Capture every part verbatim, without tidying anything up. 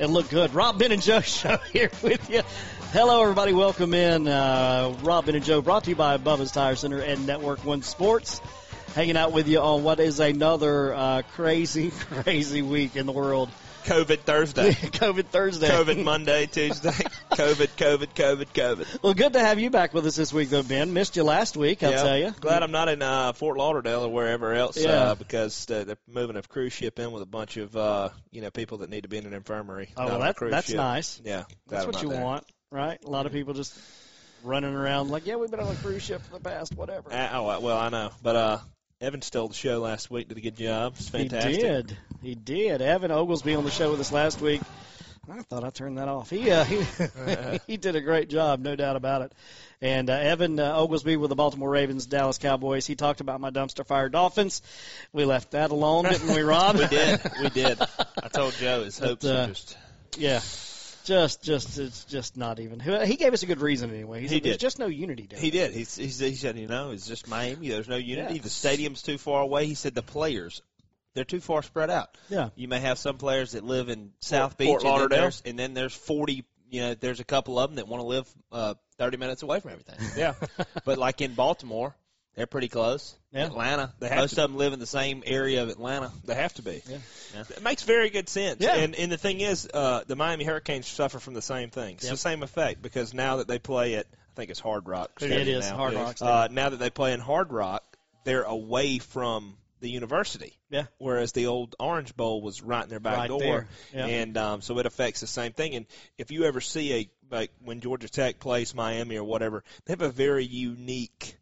It looked good. Rob, Ben, and Joe show here with you. Hello, everybody. Welcome in. Uh, Rob, Ben, and Joe brought to you by Bubba's Tire Center and Network One Sports. Hanging out with you on what is another uh, crazy, crazy week in the world. COVID Thursday. COVID Thursday. COVID Monday, Tuesday. COVID, COVID, COVID, COVID. Well, good to have you back with us this week, though, Ben. Missed you last week, I'll yeah, tell you. Glad I'm not in uh, Fort Lauderdale or wherever else yeah. uh, because uh, they're moving a cruise ship in with a bunch of uh, you know people that need to be in an infirmary. Oh, well, that, that's ship. nice. Yeah. That's what you there. want, right? A lot of people just running around like, yeah, we've been on a cruise ship for the past, whatever. Uh, oh, well, I know. But uh, Evan stole the show last week. Did a good job. It's fantastic. He did. He did. Evan Oglesby on the show with us last week. I thought I turned that off. He uh, he, he did a great job, no doubt about it. And uh, Evan uh, Oglesby with the Baltimore Ravens, Dallas Cowboys. He talked about my dumpster fire Dolphins. We left that alone, didn't we, Rob? We did. We did. I told Joe his hopes but, uh, are just yeah. Just, just, it's just not even. He gave us a good reason anyway. He, said, he did. There's just no unity down there. He did. He, he, he said, you know, it's just Miami. There's no unity. Yeah. The stadium's too far away. He said the players, they're too far spread out. Yeah. You may have some players that live in South Fort, Beach, Fort Lauderdale, and then, there's, and then there's forty. You know, there's a couple of them that want to live uh, thirty minutes away from everything. Yeah. But like in Baltimore, they're pretty close. Yeah. Atlanta, they most of them live in the same area of Atlanta. They have to be. Yeah. Yeah. It makes very good sense. Yeah. And, and the thing is, uh, the Miami Hurricanes suffer from the same thing. It's yep. the same effect because now that they play at, I think it's Hard Rock. It is now. Hard Rock. Uh, now that they play in Hard Rock, they're away from the university. Yeah. Whereas the old Orange Bowl was right in their back right door. Yeah. And um, so it affects the same thing. And if you ever see a, like when Georgia Tech plays Miami or whatever, they have a very unique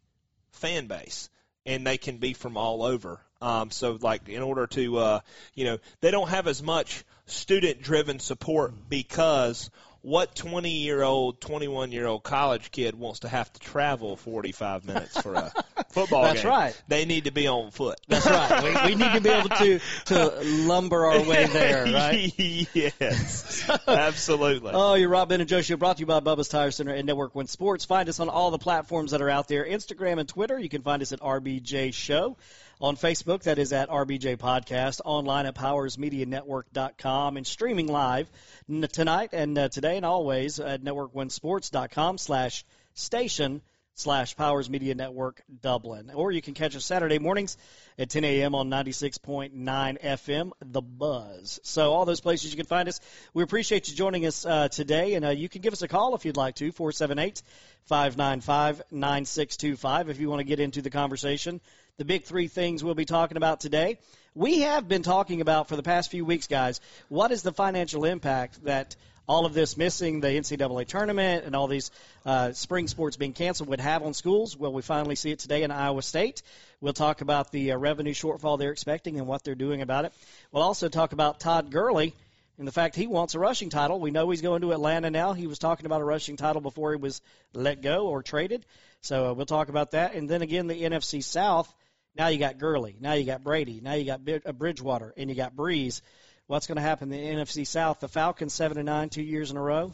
fan base, and they can be from all over. Um, so, like, in order to, uh, you know, they don't have as much student-driven support because what twenty-year-old, twenty-one-year-old college kid wants to have to travel forty-five minutes for a football That's game? That's right. They need to be on foot. That's right. We, we need to be able to, to lumber our way there, right? Yes, so, absolutely. Oh, you're Rob, Ben, and Joe. Brought to you by Bubba's Tire Center and Network One Sports. Find us on all the platforms that are out there, Instagram and Twitter. You can find us at R B J Show. On Facebook, that is at R B J Podcast, online at powers media network dot com, and streaming live n- tonight and uh, today and always at network one sports dot com slash station slash Powers Media Network Dublin. Or you can catch us Saturday mornings at ten a.m. on ninety-six point nine F M The Buzz. So all those places you can find us. We appreciate you joining us uh, today, and uh, you can give us a call if you'd like to, four seven eight, five nine five, nine six two five if you want to get into the conversation. The big three things we'll be talking about today. We have been talking about for the past few weeks, guys, what is the financial impact that all of this missing, the N C double A tournament and all these uh, spring sports being canceled, would have on schools? Well, we finally see it today in Iowa State. We'll talk about the uh, revenue shortfall they're expecting and what they're doing about it. We'll also talk about Todd Gurley and the fact he wants a rushing title. We know he's going to Atlanta now. He was talking about a rushing title before he was let go or traded. So uh, we'll talk about that. And then again, the N F C South. Now you got Gurley, now you got Brady, now you got Bridgewater, and you got Brees. What's going to happen in the N F C South? The Falcons seven and nine, two years in a row.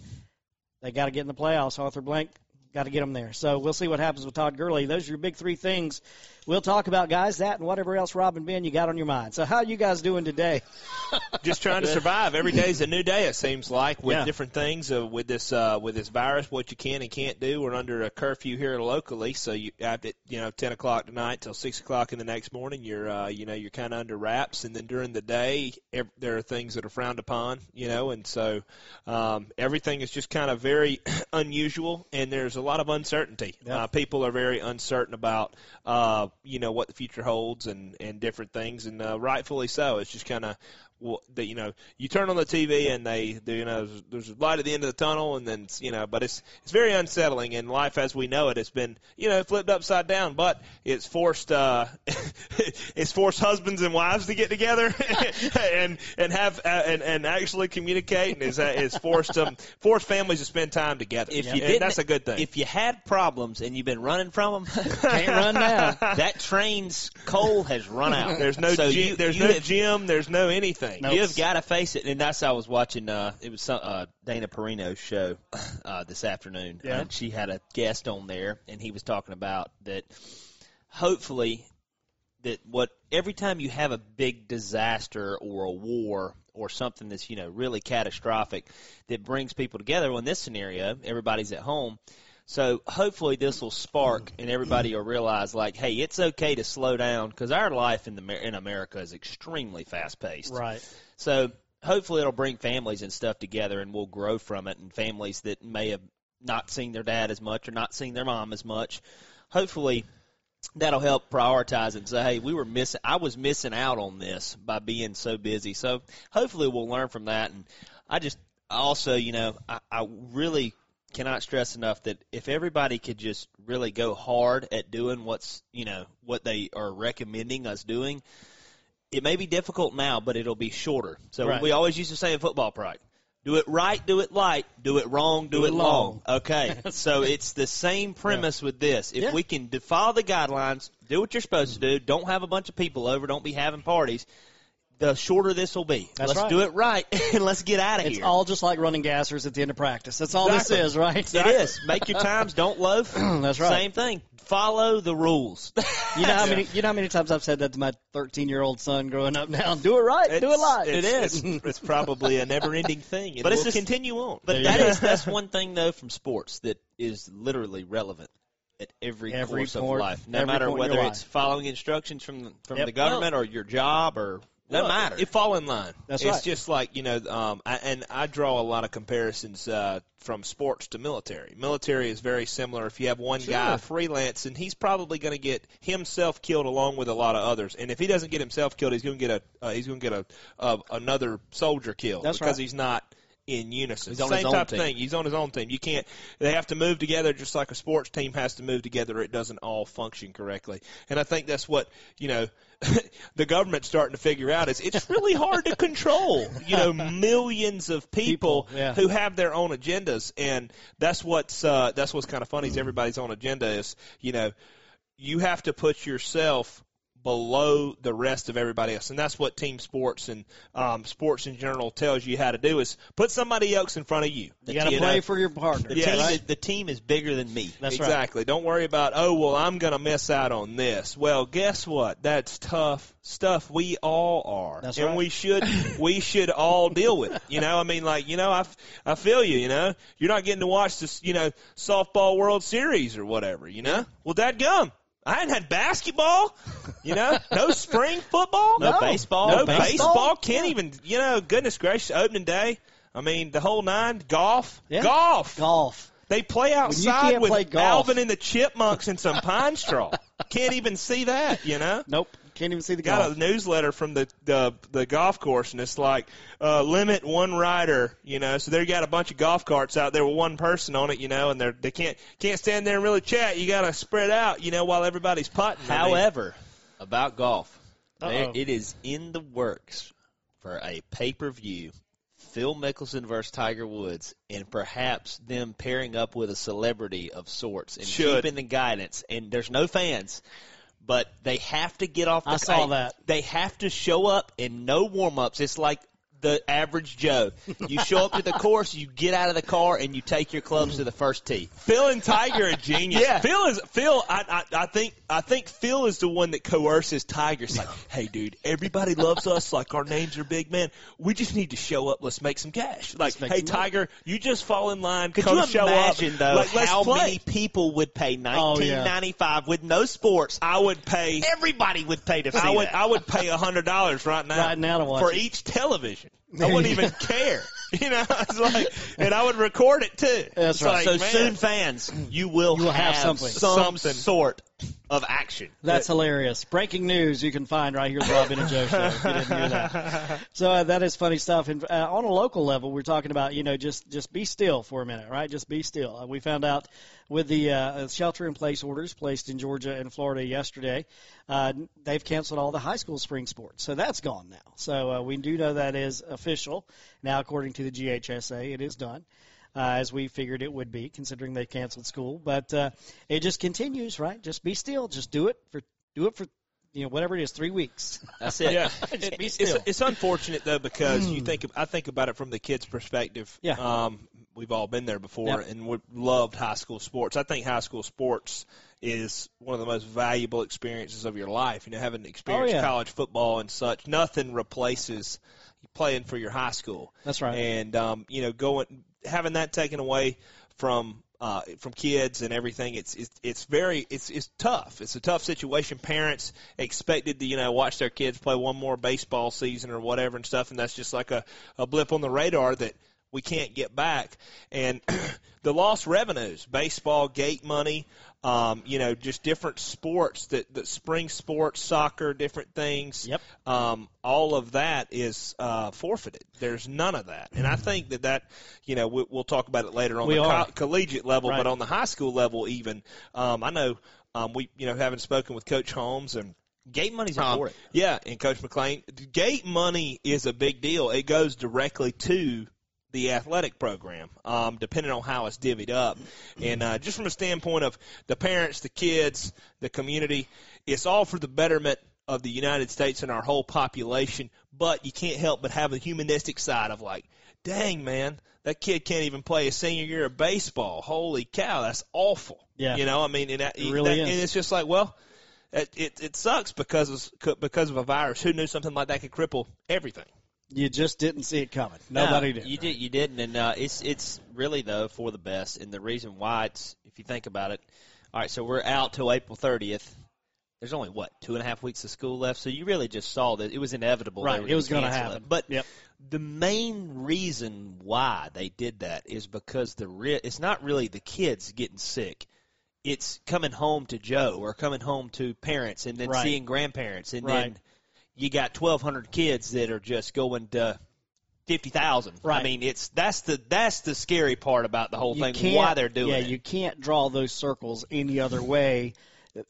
They got to get in the playoffs. Arthur Blank, got to get them there. So we'll see what happens with Todd Gurley. Those are your big three things we'll talk about, guys, that and whatever else, Rob and Ben, you got on your mind. So how are you guys doing today? Just trying to survive. Every day's a new day, it seems like, with yeah. different things, uh, with this uh, with this virus, what you can and can't do. We're under a curfew here locally, so you at you know ten o'clock tonight till six o'clock in the next morning, you're uh, you know you're kind of under wraps, and then during the day, ev- there are things that are frowned upon, you know, and so um, everything is just kind of very unusual, and there's a lot of uncertainty. Yep. Uh, people are very uncertain about uh, you know what the future holds and, and different things, and uh, rightfully so. It's just kind of well, that you know you turn on the T V and they, they you know there's a light at the end of the tunnel, and then you know but it's it's very unsettling, and life as we know it has been you know flipped upside down, but it's forced uh, it's forced husbands and wives to get together and and have uh, and, and actually communicate, and it's, uh, it's forced them forced families to spend time together. If you didn't, that's a good thing. If you had problems and you've been running from them, can't run now. That train's coal has run out. There's no so gym. You, there's you no have, gym. There's no anything. Nope. You've got to face it, and that's I was watching. Uh, it was some, uh, Dana Perino's show uh, this afternoon, yeah. and she had a guest on there, and he was talking about that. Hopefully, that what every time you have a big disaster or a war or something that's, you know, really catastrophic that brings people together. Well, in this scenario, everybody's at home. So hopefully this will spark and everybody will realize, like, hey, it's okay to slow down because our life in the in America is extremely fast-paced. Right. So hopefully it'll bring families and stuff together and we'll grow from it, and families that may have not seen their dad as much or not seen their mom as much. Hopefully that'll help prioritize and say, hey, we were missing. I was missing out on this by being so busy. So hopefully we'll learn from that. And I just also, you know, I, I really – cannot stress enough that if everybody could just really go hard at doing what's, you know, what they are recommending us doing, it may be difficult now, but it'll be shorter. So right. we always used to say in football pride, do it right, do it light, do it wrong, do, do it, it long. long. Okay, so it's the same premise yeah. with this. If yeah. we can follow the guidelines, do what you're supposed to do, don't have a bunch of people over, don't be having parties, the shorter this will be. That's let's right. do it right, and let's get out of it's here. It's all just like running gassers at the end of practice. That's all exactly. this is, right? Exactly. It is. Make your times. Don't loaf. That's right. Same thing. Follow the rules. you know how yeah. many? You know how many times I've said that to my thirteen-year-old son growing up now? Do it right. It's, do it right. It is. It's, it's probably a never-ending thing. It but it's just continue on. But that is, that's one thing, though, from sports that is literally relevant. At every, every course point, of life, no matter whether it's life. Following instructions from from yep. the government well, or your job or no well, matter, it fall in line. That's it's right. It's just like you know, um, I, and I draw a lot of comparisons uh, from sports to military. Military is very similar. If you have one sure. guy freelancing, he's probably going to get himself killed along with a lot of others. And if he doesn't get himself killed, he's going to get a uh, he's going to get a uh, another soldier killed that's because right. he's not. In unison. He's on Same his own type team. Thing. He's on his own team. You can't – they have to move together just like a sports team has to move together. It doesn't all function correctly. And I think that's what, you know, the government's starting to figure out is it's really hard to control, you know, millions of people, people yeah. who have their own agendas. And that's what's, uh, that's what's kind of funny is everybody's own agenda is, you know, you have to put yourself – below the rest of everybody else. And that's what team sports and um, sports in general tells you how to do is put somebody else in front of you. You got to play know, for your partner. The, yeah, team, right? the team is bigger than me. That's exactly. Right. Don't worry about, oh, well, I'm going to miss out on this. Well, guess what? That's tough stuff. We all are. That's and right. we should we should all deal with it. You know, I mean, like, you know, I, I feel you, you know. You're not getting to watch this, you know, softball World Series or whatever, you know. Well, dadgum. I ain't had basketball, you know, no spring football, no, no baseball, no baseball. baseball, can't even, you know, goodness gracious, opening day, I mean, the whole nine, golf, yeah. golf. Golf. They play outside with play Alvin and the Chipmunks and some pine straw. Can't even see that, you know. Nope. Can't even see the Got golf. Got a newsletter from the, the the golf course, and it's like, uh, limit one rider, you know. So they got a bunch of golf carts out there with one person on it, you know, and they they can't can't stand there and really chat. You got to spread out, you know, while everybody's putting. However, I mean, about golf, there, it is in the works for a pay-per-view, Phil Mickelson versus Tiger Woods, and perhaps them pairing up with a celebrity of sorts and Should. keeping the guidance. And there's no fans. But they have to get off the I saw tape. that. They have to show up and no warm-ups. It's like the average Joe. You show up to the course, you get out of the car, and you take your clubs to the first tee. Phil and Tiger are genius. Yeah. Phil is Phil. I, I I think I think Phil is the one that coerces Tiger. It's like, hey, dude, everybody loves us. Like, our names are big, man. We just need to show up. Let's make some cash. Like, hey, Tiger, money. you just fall in line. Could come you show imagine up. though like, how play. many people would pay nineteen ninety-five oh, yeah. with no sports? I would pay. Everybody would pay to see I would, that. I would pay a hundred dollars right now. Right now to watch for it. each television. I wouldn't even care, you know. I was like, and I would record it too. That's right. Like, so man, soon, fans, you will, you will have, have something, some something. sort of action. That's it, hilarious. Breaking news you can find right here at the Rob and Joe Show. If you didn't hear that, so uh, that is funny stuff. And uh, on a local level, we're talking about you know just just be still for a minute, right? Just be still. Uh, we found out with the uh, shelter-in-place orders placed in Georgia and Florida yesterday, uh, they've canceled all the high school spring sports. So that's gone now. So uh, we do know that is official now, according to the G H S A. It is done, uh, as we figured it would be, considering they canceled school. But uh, it just continues, right? Just be still. Just do it for do it for. You know, whatever it is, three weeks. That's it. Yeah. Just be still. It's, it's unfortunate, though, because you think of, I think about it from the kid's perspective. Yeah. Um, we've all been there before, yep. and we loved high school sports. I think high school sports is one of the most valuable experiences of your life. You know, having experienced oh, yeah. college football and such, nothing replaces – playing for your high school. That's right. And, um, you know, going having that taken away from uh, from kids and everything, it's it's, it's very it's, – it's tough. It's a tough situation. Parents expected to, you know, watch their kids play one more baseball season or whatever and stuff, and that's just like a, a blip on the radar that we can't get back. And the lost revenues, baseball, gate money, Um, you know, just different sports, that, that spring sports, soccer, different things. Yep. Um, all of that is uh, forfeited. There's none of that. And I think that that, you know, we, we'll talk about it later on we the co- collegiate level, right. But on the high school level even. Um, I know um, we, you know, having spoken with Coach Holmes and gate money's important. Um, yeah, and Coach McClain, gate money is a big deal. It goes directly to the athletic program, um, depending on how it's divvied up. And uh, just from a standpoint of the parents, the kids, the community, it's all for the betterment of the United States and our whole population, but you can't help but have a humanistic side of like, dang, man, that kid can't even play his senior year of baseball. Holy cow, that's awful. Yeah. You know, I mean, and, that, it really that, is. And it's just like, well, it, it, it sucks because of, because of a virus. Who knew something like that could cripple everything? You just didn't see it coming. Nobody no, did. You right? did. You didn't, and uh, it's it's really though for the best. And the reason why it's, if you think about it, all right. So we're out till April thirtieth. There's only what two and a half weeks of school left. So you really just saw that it was inevitable. Right. It was going to happen. It. But yep. The main reason why they did that is because the re- it's not really the kids getting sick. It's coming home to Joe or coming home to parents and then right. seeing grandparents and right. then. You got twelve hundred kids that are just going to fifty thousand. Right. I mean, it's that's the that's the scary part about the whole you thing, why they're doing yeah, it. Yeah, you can't draw those circles any other way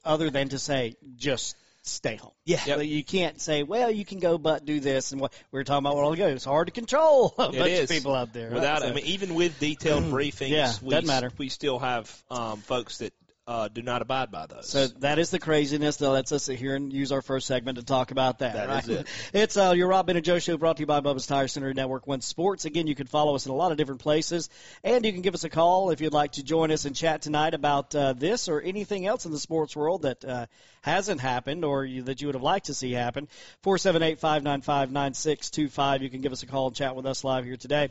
other than to say just stay home. Yeah. Yep. So you can't say, well, you can go but do this. And what we were talking about a while ago, it's hard to control a it bunch is. of people out there. Without, right? I mean, even with detailed briefings, yeah, we, doesn't matter. we still have um, folks that – Uh, do not abide by those. So that is the craziness that lets us sit here and use our first segment to talk about that. That right? is it. It's uh, your Rob, Ben, and Joe show brought to you by Bubba's Tire Center Network One Sports. Again, you can follow us in a lot of different places, and you can give us a call if you'd like to join us and chat tonight about uh, this or anything else in the sports world that uh, hasn't happened or you, that you would have liked to see happen. four seven eight, five nine five, nine six two five. You can give us a call and chat with us live here today.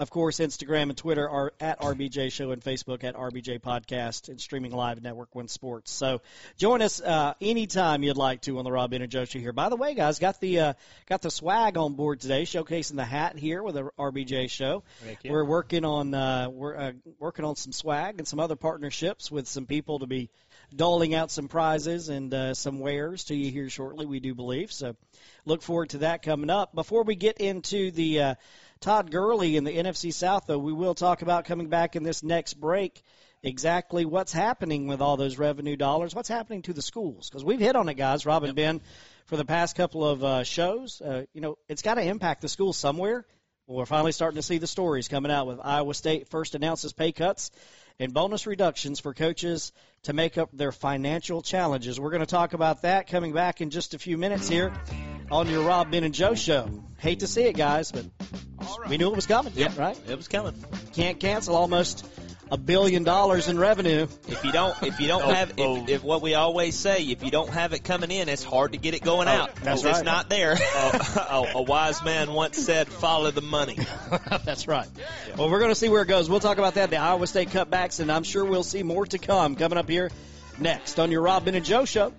Of course, Instagram and Twitter are at R B J Show and Facebook at R B J Podcast and streaming live at Network One Sports. So join us uh, anytime you'd like to on the Rob, Ben, and Joe Show here. By the way, guys, got the uh, got the swag on board today, showcasing the hat here with the R B J Show. We're working on uh, we're uh, working on some swag and some other partnerships with some people to be doling out some prizes and uh, some wares to you here shortly. We do believe so. Look forward to that coming up. Before we get into the uh, Todd Gurley in the N F C South, though, we will talk about coming back in this next break exactly what's happening with all those revenue dollars, what's happening to the schools. Because we've hit on it, guys, Rob and Ben, for the past couple of uh, shows. Uh, you know, it's got to impact the schools somewhere. Well, we're finally starting to see the stories coming out with Iowa State first announces pay cuts and bonus reductions for coaches to make up their financial challenges. We're going to talk about that coming back in just a few minutes here on your Rob, Ben, and Joe show. Hate to see it, guys, but right. we knew it was coming. Yep. Right? It was coming. Can't cancel almost a billion dollars in revenue. If you don't if you don't oh, have oh. If, if what we always say, if you don't have it coming in, it's hard to get it going oh, out. That's right. It's not there. uh, oh, a wise man once said, follow the money. That's right. Yeah. Well, we're going to see where it goes. We'll talk about that, the Iowa State cutbacks, and I'm sure we'll see more to come coming up here next on your Rob, Ben, and Joe show.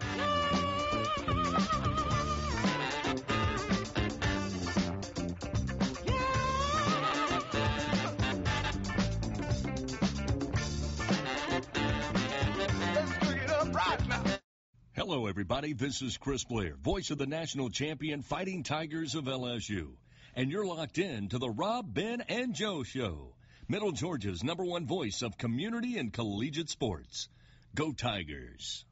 Hello, everybody. This is Chris Blair, voice of the national champion Fighting Tigers of L S U. And you're locked in to the Rob, Ben, and Joe Show, Middle Georgia's number one voice of community and collegiate sports. Go Tigers.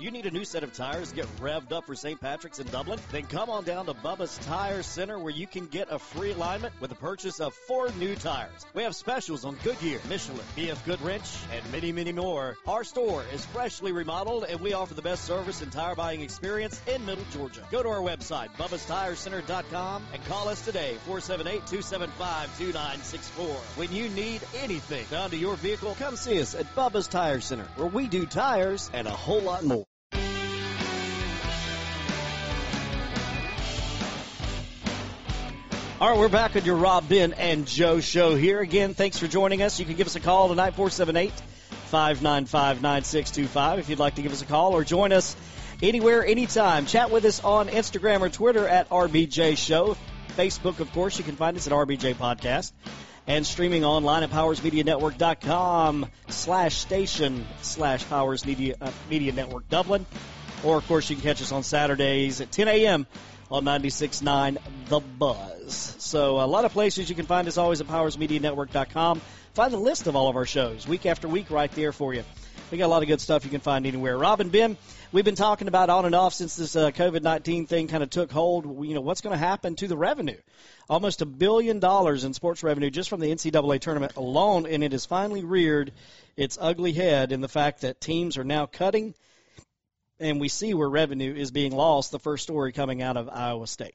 You need a new set of tires to get revved up for Saint Patrick's in Dublin? Then come on down to Bubba's Tire Center where you can get a free alignment with the purchase of four new tires. We have specials on Goodyear, Michelin, B F Goodrich, and many, many more. Our store is freshly remodeled, and we offer the best service and tire buying experience in Middle Georgia. Go to our website, Bubba's Tire Center dot com, and call us today, four seven eight, two seven five, two nine six four. When you need anything done to your vehicle, come see us at Bubba's Tire Center where we do tires and a whole lot more. All right, we're back on your Rob, Ben, and Joe show here again. Thanks for joining us. You can give us a call tonight, four seven eight, five nine five, nine six two five if you'd like to give us a call, or join us anywhere, anytime. Chat with us on Instagram or Twitter at R B J Show. Facebook, of course, you can find us at R B J Podcast. And streaming online at powers media network dot com slash station slash Powers Media, uh, Media Network Dublin. Or, of course, you can catch us on Saturdays at ten a.m. on ninety-six point nine The Buzz. So a lot of places you can find us, always at powers media network dot com. Find the list of all of our shows week after week right there for you. We got a lot of good stuff you can find anywhere. Rob and Ben, we've been talking about on and off since this uh, covid nineteen thing kind of took hold. You know, what's going to happen to the revenue? Almost a billion dollars in sports revenue just from the N C double A tournament alone, and it has finally reared its ugly head in the fact that teams are now cutting, and we see where revenue is being lost, the first story coming out of Iowa State.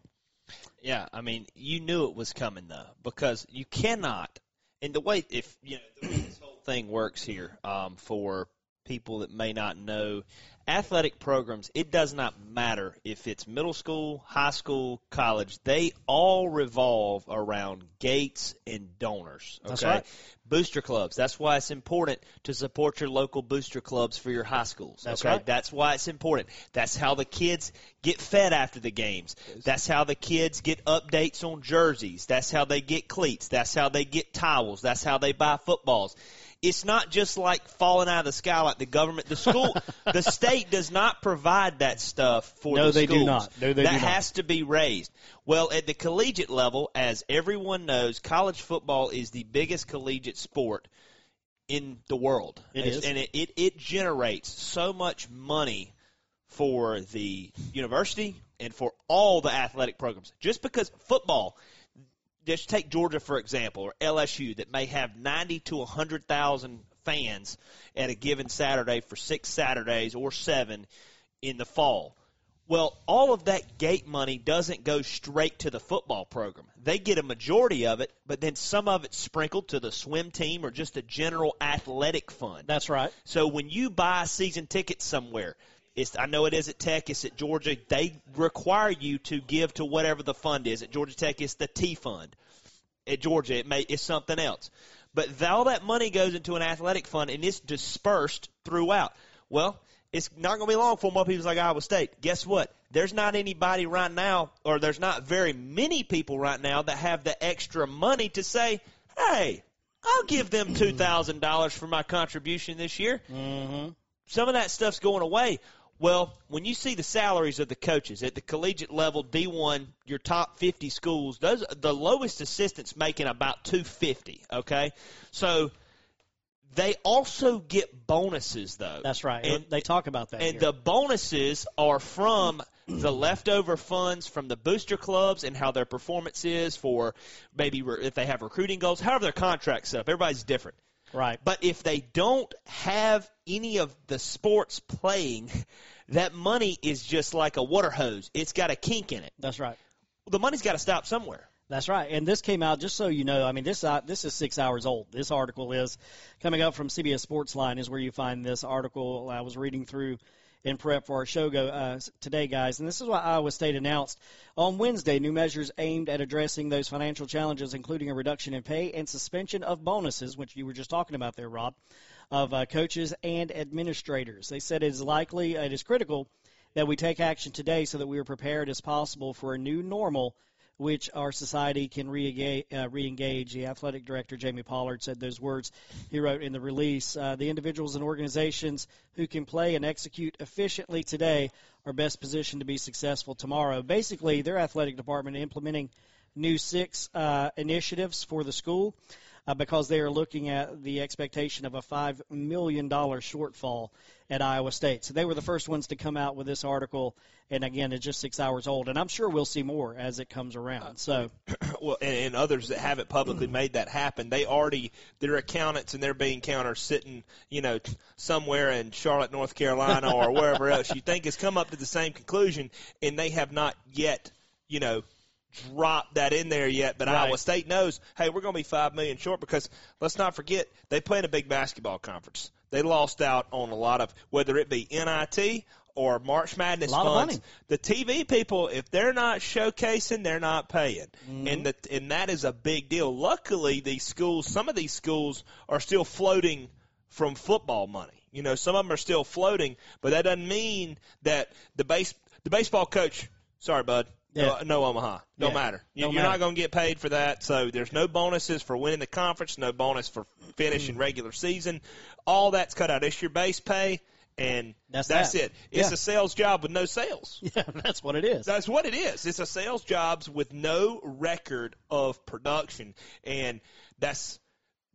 Yeah, I mean, you knew it was coming, though, because you cannot, and the way, if, you know, the way this whole thing works here um, for people that may not know, athletic programs, it does not matter if it's middle school, high school, college. They all revolve around gates and donors. Okay? That's right. Booster clubs. That's why it's important to support your local booster clubs for your high schools. That's okay? right. That's why it's important. That's how the kids get fed after the games. That's how the kids get updates on jerseys. That's how they get cleats. That's how they get towels. That's how they buy footballs. It's not just like falling out of the sky like the government. The school, the state does not provide that stuff for no, the schools. No, they do not. No, they that do not. That has to be raised. Well, at the collegiate level, as everyone knows, college football is the biggest collegiate sport in the world. It and is. And it, it, it generates so much money for the university and for all the athletic programs. Just because football – just take Georgia, for example, or L S U, that may have ninety to one hundred thousand fans at a given Saturday for six Saturdays or seven in the fall. Well, all of that gate money doesn't go straight to the football program. They get a majority of it, but then some of it's sprinkled to the swim team or just a general athletic fund. That's right. So when you buy a season ticket somewhere, It's, I know it is at Tech. It's at Georgia. They require you to give to whatever the fund is. At Georgia Tech, it's the T fund. At Georgia, it may it's something else. But all that money goes into an athletic fund, and it's dispersed throughout. Well, it's not going to be long for more people like Iowa State. Guess what? There's not anybody right now, or there's not very many people right now that have the extra money to say, hey, I'll give them two thousand dollars for my contribution this year. Mm-hmm. Some of that stuff's going away. Well, when you see the salaries of the coaches at the collegiate level, D one, your top fifty schools, those the lowest assistant's making about two hundred fifty dollars, okay? So they also get bonuses, though. That's right. And they talk about that. And here. The bonuses are from the leftover funds from the booster clubs and how their performance is for maybe re- if they have recruiting goals, however their contract's set up. Everybody's different. Right. But if they don't have any of the sports playing, that money is just like a water hose. It's got a kink in it. That's right. The money's got to stop somewhere. That's right. And this came out, just so you know, I mean, this uh, this is six hours old. This article is coming up from C B S Sportsline is where you find this article I was reading through in prep for our show go, uh, today, guys. And this is why Iowa State announced on Wednesday new measures aimed at addressing those financial challenges, including a reduction in pay and suspension of bonuses, which you were just talking about there, Rob, of uh, coaches and administrators. They said it is likely, it is critical that we take action today so that we are prepared as possible for a new normal, which our society can re-engage. Uh, re-engage. The athletic director, Jamie Pollard, said those words. He wrote in the release, uh, the individuals and organizations who can play and execute efficiently today are best positioned to be successful tomorrow. Basically, their athletic department implementing new six uh, initiatives for the school uh, because they are looking at the expectation of a five million dollars shortfall at Iowa State. So they were the first ones to come out with this article, and again, it's just six hours old, and I'm sure we'll see more as it comes around. So, well, and, and others that haven't publicly made that happen, they already, their accountants and their bean counter sitting, you know, somewhere in Charlotte, North Carolina, or wherever else you think has come up to the same conclusion, and they have not yet, you know, drop that in there yet, but right. Iowa State knows, hey, we're going to be five million dollars short because let's not forget they play in a big basketball conference. They lost out on a lot of, whether it be N I T or March Madness funds, the T V people, if they're not showcasing, they're not paying. Mm-hmm. And the, and that is a big deal. Luckily, these schools, some of these schools are still floating from football money. You know, some of them are still floating, but that doesn't mean that the base the baseball coach, sorry, bud, yeah. no, no Omaha, no yeah. matter. You, no you're matter. not going to get paid for that, so there's no bonuses for winning the conference, no bonus for finishing regular season. All that's cut out. It's your base pay. And that's, that's that. it. It's yeah. a sales job with no sales. Yeah, that's what it is. That's what it is. It's a sales job with no record of production. And that's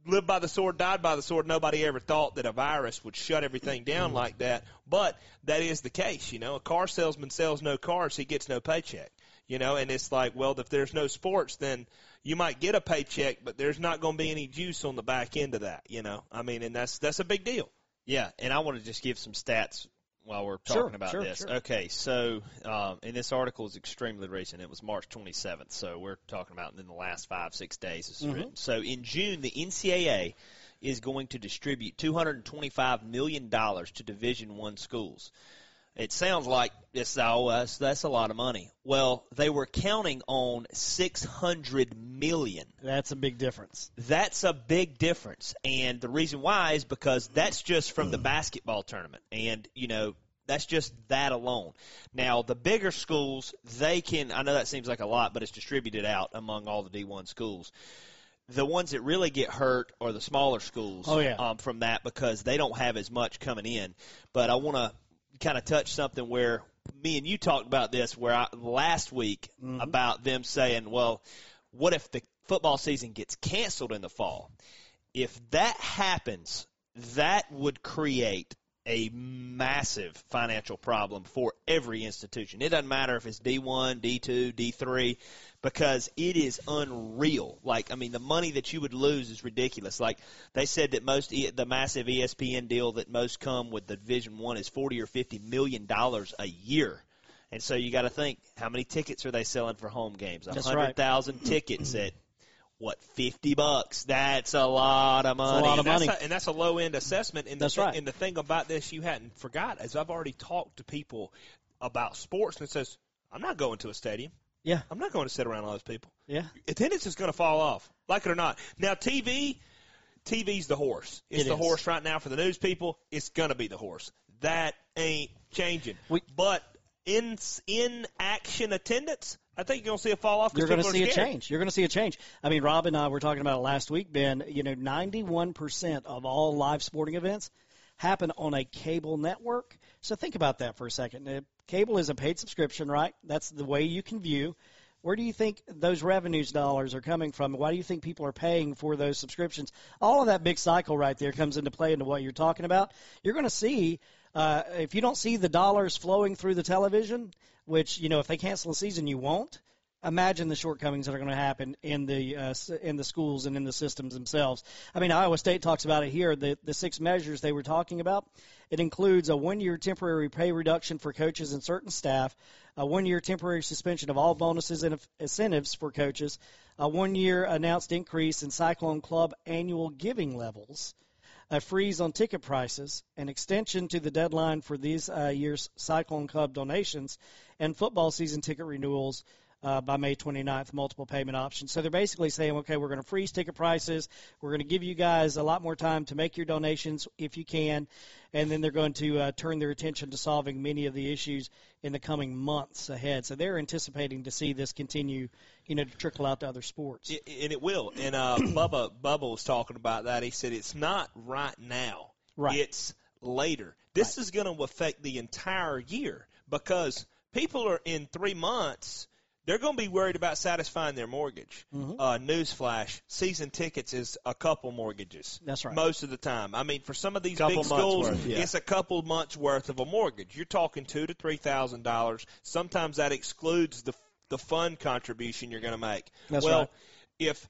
live by the sword, died by the sword. Nobody ever thought that a virus would shut everything down mm-hmm. like that. But that is the case, you know. A car salesman sells no cars, he gets no paycheck. You know, and it's like, well, if there's no sports, then you might get a paycheck, but there's not going to be any juice on the back end of that, you know. I mean, and that's that's a big deal. Yeah, and I want to just give some stats while we're talking sure, about sure, this. Sure. Okay, so um, and this article is extremely recent. It was March twenty-seventh, so we're talking about in the last five, six days. It's mm-hmm. written. So in June, the N C double A is going to distribute two hundred twenty-five million dollars to Division I schools. It sounds like it's, oh, that's, that's a lot of money. Well, they were counting on six hundred million dollars. That's a big difference. That's a big difference. And the reason why is because that's just from the basketball tournament. And, you know, that's just that alone. Now, the bigger schools, they can – I know that seems like a lot, but it's distributed out among all the D one schools. The ones that really get hurt are the smaller schools oh, yeah. um, from that because they don't have as much coming in. But I want to – kind of touch something where me and you talked about this where I, last week mm-hmm. about them saying, well, what if the football season gets canceled in the fall? If that happens, that would create a massive financial problem for every institution. It doesn't matter if it's D one, D two, D three, because it is unreal. Like, I mean, the money that you would lose is ridiculous. Like, they said that most the massive E S P N deal that most come with the Division I is forty or fifty million dollars a year. And so you got to think, how many tickets are they selling for home games? one hundred thousand right. tickets at What, fifty bucks? That's a lot of money. That's a lot of and, money. That's a, and that's a low-end assessment. And that's the, right. And the thing about this you hadn't forgot is I've already talked to people about sports, and it says, I'm not going to a stadium. Yeah. I'm not going to sit around all those people. Yeah. Attendance is going to fall off, like it or not. Now, T V, T V's the horse. It's it the is. horse right now for the news people. It's going to be the horse. That ain't changing. We, but in in action attendance, I think you're going to see a fall off. You're going to see a change. You're going to see a change. I mean, Rob and I were talking about it last week, Ben. You know, ninety-one percent of all live sporting events happen on a cable network. So think about that for a second. Cable is a paid subscription, right? That's the way you can view. Where do you think those revenues dollars are coming from? Why do you think people are paying for those subscriptions? All of that big cycle right there comes into play into what you're talking about. You're going to see, uh, if you don't see the dollars flowing through the television, which, you know, if they cancel the season, you won't. Imagine the shortcomings that are going to happen in the uh, in the schools and in the systems themselves. I mean, Iowa State talks about it here, the, the six measures they were talking about. It includes a one-year temporary pay reduction for coaches and certain staff, a one-year temporary suspension of all bonuses and incentives for coaches, a one-year announced increase in Cyclone Club annual giving levels, a freeze on ticket prices, an extension to the deadline for these uh, year's Cyclone Club donations, and football season ticket renewals uh, by May twenty-ninth, multiple payment options. So they're basically saying, okay, we're going to freeze ticket prices. We're going to give you guys a lot more time to make your donations if you can, and then they're going to uh, turn their attention to solving many of the issues in the coming months ahead. So they're anticipating to see this continue, you know, to trickle out to other sports. It, and it will. And uh, Bubba, Bubba was talking about that. He said it's not right now. Right. It's later. This right. is going to affect the entire year because people are in three months – they're going to be worried about satisfying their mortgage. Mm-hmm. Uh, newsflash, season tickets is a couple mortgages. That's right. Most of the time. I mean, for some of these couple big schools, worth, yeah. it's a couple months' worth of a mortgage. You're talking two thousand to three thousand dollars. Sometimes that excludes the the fund contribution you're going to make. That's well, right. if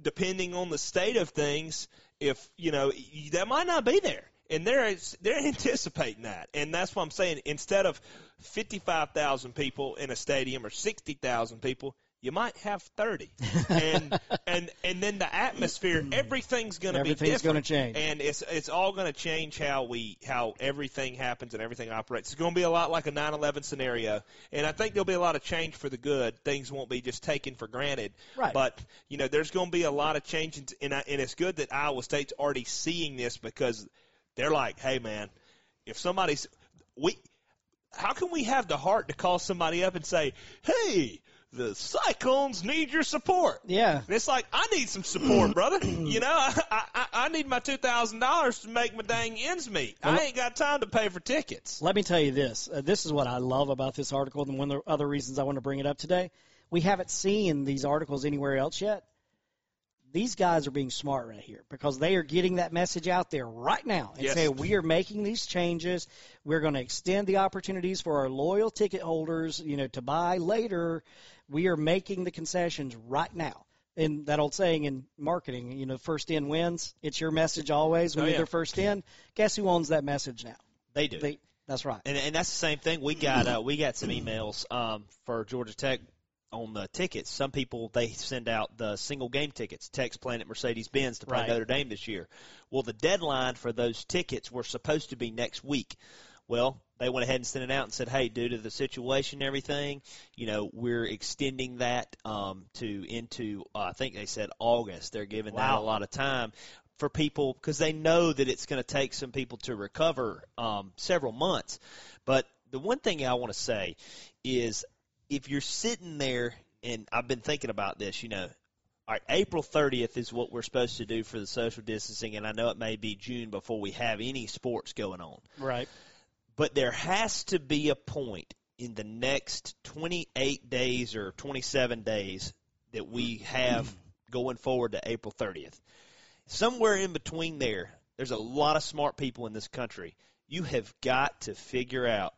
depending on the state of things, if you know that might not be there. And they're, they're anticipating that. And that's what I'm saying. Instead of fifty-five thousand people in a stadium or sixty thousand people, you might have thirty. And and and then the atmosphere, everything's going to be different. Everything's going to change. And it's it's all going to change how we how everything happens and everything operates. It's going to be a lot like a nine eleven scenario. And I think there'll be a lot of change for the good. Things won't be just taken for granted. Right. But, you know, there's going to be a lot of changes. And, I, and it's good that Iowa State's already seeing this because they're like, hey, man, if somebody's we, – how can we have the heart to call somebody up and say, hey, the Cyclones need your support? Yeah. And it's like, I need some support, brother. You know, I, I I need my two thousand dollars to make my dang ends meet. I ain't got time to pay for tickets. Let me tell you this. Uh, this is what I love about this article and one of the other reasons I want to bring it up today. We haven't seen these articles anywhere else yet. These guys are being smart right here because they are getting that message out there right now and yes. saying we are making these changes. We're going to extend the opportunities for our loyal ticket holders, you know, to buy later. We are making the concessions right now. And that old saying in marketing, you know, first in wins. It's your message always when oh, yeah. you're first in. Guess who owns that message now? They do. They, that's right. And, and that's the same thing. We got uh, we got some emails um, for Georgia Tech. On the tickets, some people, they send out the single-game tickets, Tech's playing at Mercedes-Benz to play right. Notre Dame this year. Well, the deadline for those tickets were supposed to be next week. Well, they went ahead and sent it out and said, hey, due to the situation and everything, you know, we're extending that um, to into, uh, I think they said August. They're giving wow. that a lot of time for people because they know that it's going to take some people to recover um, several months. But the one thing I want to say is if you're sitting there, and I've been thinking about this, you know, all right, April thirtieth is what we're supposed to do for the social distancing, and I know it may be June before we have any sports going on. Right. But there has to be a point in the next twenty-eight days or twenty-seven days that we have going forward to April thirtieth. Somewhere in between there, there's a lot of smart people in this country. You have got to figure out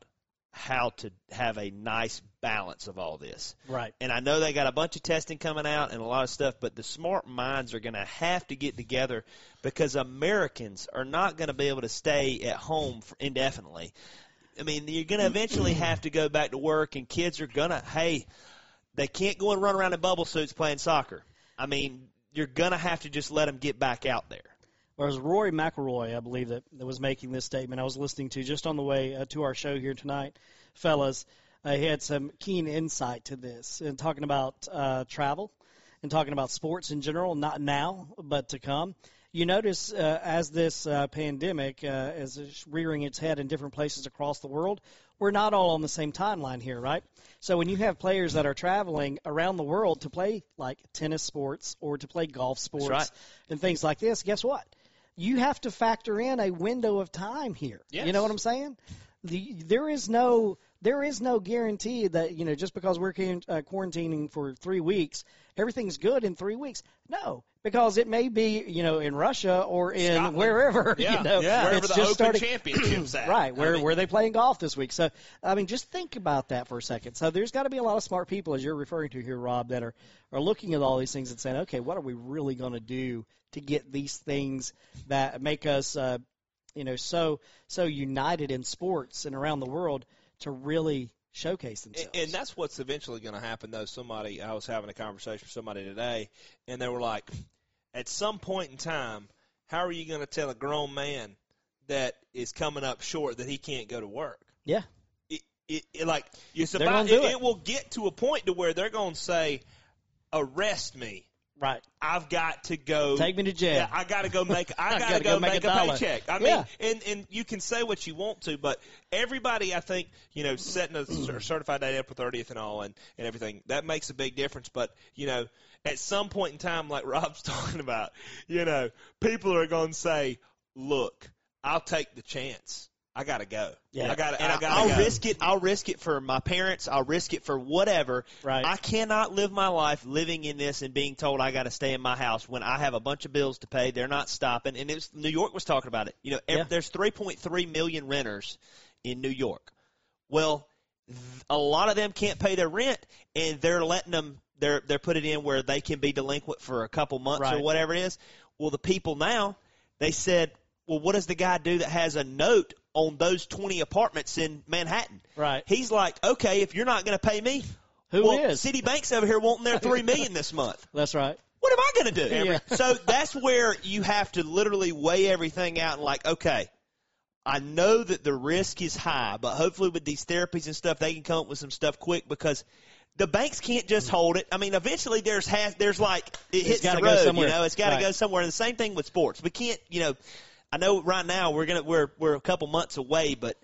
how to have a nice balance of all this. Right. And I know they got a bunch of testing coming out and a lot of stuff, but the smart minds are going to have to get together because Americans are not going to be able to stay at home for indefinitely. I mean, you're going to eventually have to go back to work, and kids are going to, hey, they can't go and run around in bubble suits playing soccer. I mean, you're going to have to just let them get back out there. Well, it was Rory McIlroy, I believe, that, that was making this statement. I was listening to just on the way uh, to our show here tonight, fellas. Uh, he had some keen insight to this and talking about uh, travel and talking about sports in general, not now, but to come. You notice uh, as this uh, pandemic uh, is rearing its head in different places across the world, we're not all on the same timeline here, right? So when you have players that are traveling around the world to play like tennis sports or to play golf sports That's right. and things like this, guess what? You have to factor in a window of time here. Yes. You know what I'm saying? The, there is no there is no guarantee that, you know, just because we're can, uh, quarantining for three weeks, everything's good in three weeks. No, because it may be, you know, in Russia or in Scotland. wherever, yeah. you know. Yeah. Wherever it's the just Open started, Championships at. Right, where, I mean, where they playing golf this week. So, I mean, just think about that for a second. So there's got to be a lot of smart people, as you're referring to here, Rob, that are, are looking at all these things and saying, okay, what are we really going to do to get these things that make us uh, – you know, so so united in sports and around the world to really showcase themselves. And, and that's what's eventually going to happen, though. Somebody, I was having a conversation with somebody today, and they were like, at some point in time, how are you going to tell a grown man that is coming up short that he can't go to work? Yeah. It, it, it like you're supposed, it, it. it will get to a point to where they're going to say, arrest me. Right. I've got to go. Take me to jail. Yeah, I got to go make I, I got to go, go make, make a, a paycheck. I yeah. mean, and, and you can say what you want to, but everybody, I think, you know, setting a certified date April thirtieth and all and, and everything, that makes a big difference. But, you know, at some point in time, like Rob's talking about, you know, people are going to say, look, I'll take the chance. I gotta go. Yeah, I gotta. And I gotta I'll go. risk it. I'll risk it for my parents. I'll risk it for whatever. Right. I cannot live my life living in this and being told I gotta stay in my house when I have a bunch of bills to pay. They're not stopping. And it was, New York was talking about it. You know, yeah. there's three point three million renters in New York. Well, a lot of them can't pay their rent, and they're letting them. They're they're putting in where they can be delinquent for a couple months right. or whatever it is. Well, the people now, they said, well, what does the guy do that has a note on those twenty apartments in Manhattan? Right. He's like, okay, if you're not going to pay me, Who well, is? Citibank's over here wanting their three million dollars this month. That's right. What am I going to do? Yeah. So that's where you have to literally weigh everything out and like, okay, I know that the risk is high, but hopefully with these therapies and stuff, they can come up with some stuff quick because the banks can't just hold it. I mean, eventually there's has, there's like it it's hits the road. You know, it's got to right. go somewhere. And the same thing with sports. We can't, you know. I know right now we're gonna we're we're a couple months away, but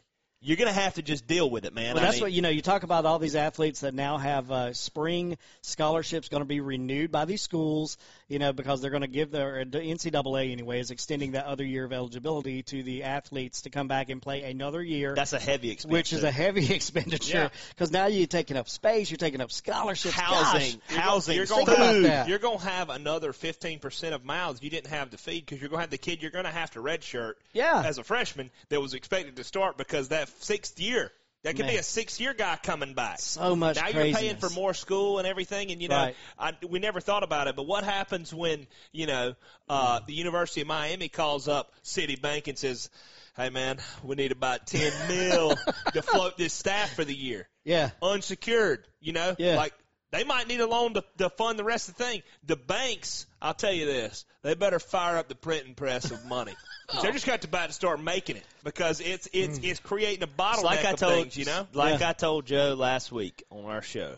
you're going to have to just deal with it, man. Well, that's I mean, what, you know, you talk about all these athletes that now have uh, spring scholarships going to be renewed by these schools, you know, because they're going to give their – N C double A anyway is extending that other year of eligibility to the athletes to come back and play another year. That's a heavy expenditure. Which is a heavy expenditure because yeah. now you're taking up space. You're taking up scholarships. Housing. Gosh, housing. You're going to have another fifteen percent of mouths you didn't have to feed because you're going to have the kid you're going to have to redshirt yeah. as a freshman that was expected to start because that – sixth year. That could Man. be a sixth-year guy coming back. So much Now craziness. You're paying for more school and everything, and, you know, right. I, we never thought about it, but what happens when, you know, uh, the University of Miami calls up Citibank and says, hey, man, we need about ten mil to float this staff for the year. Yeah. Unsecured, you know? Yeah. Like, they might need a loan to, to fund the rest of the thing. The banks, I'll tell you this, they better fire up the printing press of money. So they're just got to buy to start making it because it's it's mm. it's creating a bottleneck like of told, things, you know? Like yeah. I told Joe last week on our show,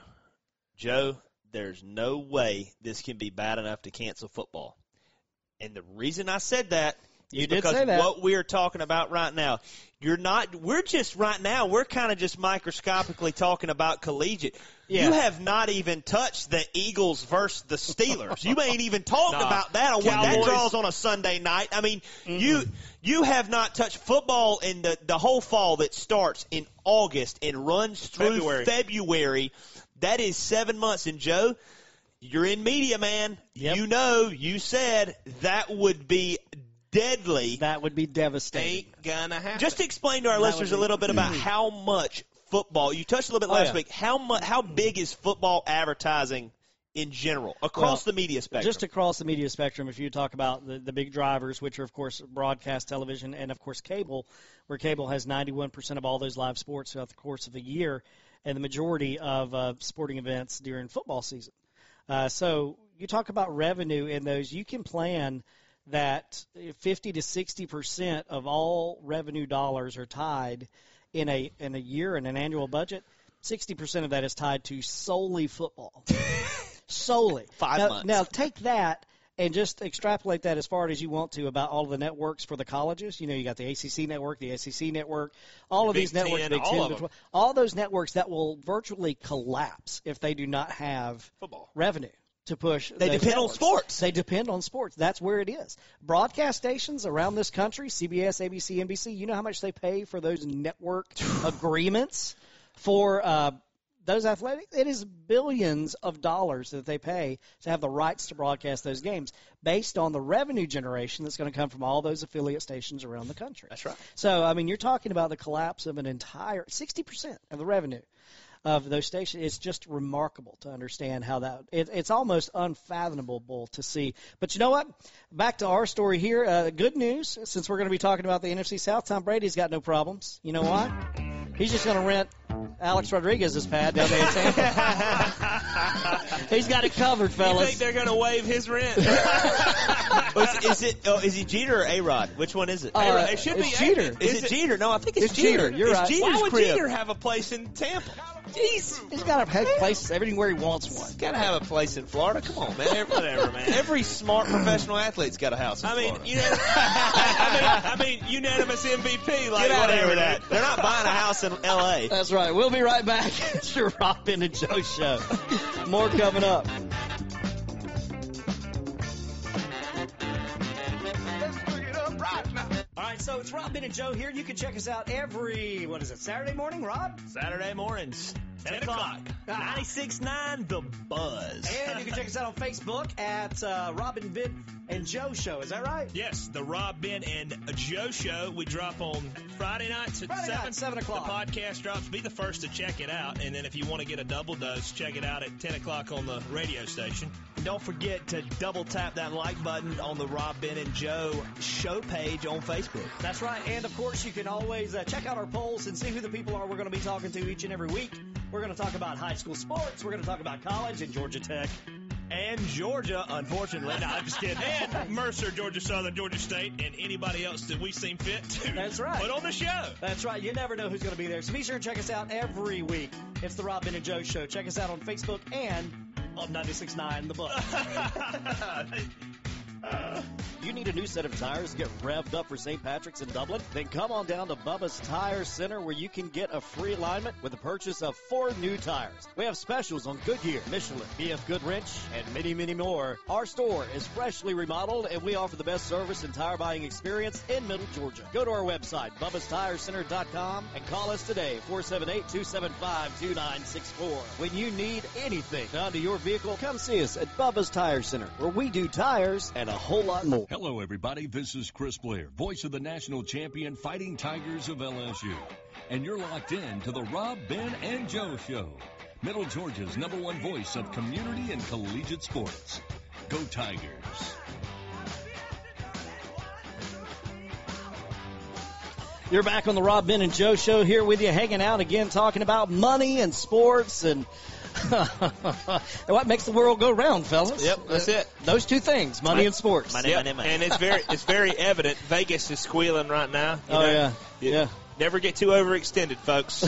Joe, there's no way this can be bad enough to cancel football. And the reason I said that you is did because say that. What we are talking about right now, you're not – we're just right now, we're kind of just microscopically talking about collegiate. Yeah. You have not even touched the Eagles versus the Steelers. You ain't even talked nah. about that on Cowboys. When that draws on a Sunday night. I mean, mm-hmm. you you have not touched football in the, the whole fall that starts in August and runs through February. February. That is seven months. And, Joe, you're in media, man. Yep. You know, you said that would be – deadly. That would be devastating. Ain't gonna happen. Just to explain to our that listeners be, a little bit about how much football, you touched a little bit last oh, yeah. week, how much, how big is football advertising in general across well, the media spectrum? Just across the media spectrum, if you talk about the, the big drivers, which are, of course, broadcast television and, of course, cable, where cable has ninety-one percent of all those live sports throughout the course of the year and the majority of uh, sporting events during football season. Uh, so you talk about revenue in those. You can plan – that fifty to sixty percent of all revenue dollars are tied in a in a year in an annual budget. sixty percent of that is tied to solely football. solely. Five now, months. Now take that and just extrapolate that as far as you want to about all the networks for the colleges. You know, you got the A C C network, the S E C network, all of Big these networks, ten, Big all, ten, twelve, all those networks that will virtually collapse if they do not have football revenue. To push, they depend networks. on sports. They depend on sports. That's where it is. Broadcast stations around this country, C B S, A B C, N B C. You know how much they pay for those network agreements for uh, those athletics. It is billions of dollars that they pay to have the rights to broadcast those games, based on the revenue generation that's going to come from all those affiliate stations around the country. That's right. So, I mean, you're talking about the collapse of an entire sixty percent of the revenue. Of those stations, it's just remarkable to understand how that it, – it's almost unfathomable to see. But you know what? Back to our story here. Uh, good news, since we're going to be talking about the N F C South, Tom Brady's got no problems. You know why? He's just going to rent Alex Rodriguez's pad down there in Tampa. He's got it covered, fellas. You think they're going to waive his rent? is, is it? Oh, is he Jeter or A-Rod? Which one is it? Uh, it should it's be Jeter. It, is, is it Jeter? No, I think it's, it's Jeter. Jeter. You're it's right. Jeter's Why would crib. Jeter have a place in Tampa? Jeez, he's got to have a place everywhere he wants one. He's got to have a place in Florida. Come on, man. Every, whatever, man. Every smart professional athlete's got a house in I mean, Florida. You know, I, mean, I mean, unanimous M V P. Like, get out whatever of that. They're not buying a house in L A That's right. We'll be right back. It's your Rob Ben and Joe show. More coming up. All right, so it's Rob, Ben, and Joe here. You can check us out every, what is it, Saturday morning, Rob? Saturday mornings, ten o'clock, ah. ninety-six point nine The Buzz. And you can check us out on Facebook at uh, Rob, Ben, and Joe Show. Is that right? Yes, the Rob, Ben, and Joe Show. We drop on Friday nights at Friday seven. Night, seven o'clock. The podcast drops. Be the first to check it out. And then if you want to get a double dose, check it out at ten o'clock on the radio station. Don't forget to double tap that like button on the Rob, Ben, and Joe Show page on Facebook. That's right. And, of course, you can always uh, check out our polls and see who the people are we're going to be talking to each and every week. We're going to talk about high school sports. We're going to talk about college and Georgia Tech. And Georgia, unfortunately. No, I'm just kidding. And Mercer, Georgia Southern, Georgia State, and anybody else that we seem fit to. That's right. Put on the show. That's right. You never know who's going to be there. So be sure to check us out every week. It's the Rob, Ben, and Joe Show. Check us out on Facebook and on ninety-six point nine The Buzz. You need a new set of tires to get revved up for Saint Patrick's in Dublin? Then come on down to Bubba's Tire Center where you can get a free alignment with the purchase of four new tires. We have specials on Goodyear, Michelin, B F Goodrich, and many, many more. Our store is freshly remodeled and we offer the best service and tire buying experience in Middle Georgia. Go to our website, Bubba's Tire Center dot com, and call us today, four seven eight, two seven five, two nine six four. When you need anything done to your vehicle, come see us at Bubba's Tire Center where we do tires and a whole lot more. Hello, everybody. This is Chris Blair, voice of the national champion Fighting Tigers of L S U. And you're locked in to the Rob, Ben, and Joe Show, Middle Georgia's number one voice of community and collegiate sports. Go Tigers. You're back on the Rob, Ben, and Joe Show here with you, hanging out again, talking about money and sports and... what makes the world go round, fellas? Yep, that's it. Those two things, money my, and sports. Money, yep. money, money. And it's very, it's very evident. Vegas is squealing right now. You oh know, yeah, you yeah. Never get too overextended, folks.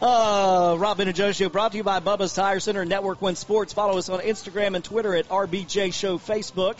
uh, Rob Ben and Joe Show, brought to you by Bubba's Tire Center and Network One Sports. Follow us on Instagram and Twitter at R B J Show, Facebook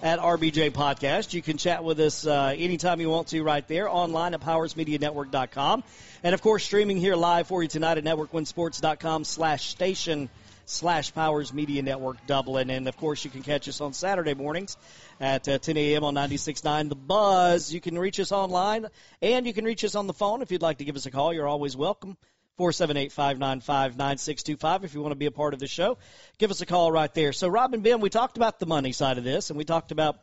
at R B J Podcast. You can chat with us uh, anytime you want to right there, online at powers media network dot com. And, of course, streaming here live for you tonight at network one sports dot com slash station slash Powers Media Network Dublin. And, of course, you can catch us on Saturday mornings at uh, ten a.m. on ninety-six point nine The Buzz. You can reach us online, and you can reach us on the phone if you'd like to give us a call. You're always welcome. four seven eight, five nine five, nine six two five if you want to be a part of the show. Give us a call right there. So, Rob and Ben, we talked about the money side of this, and we talked about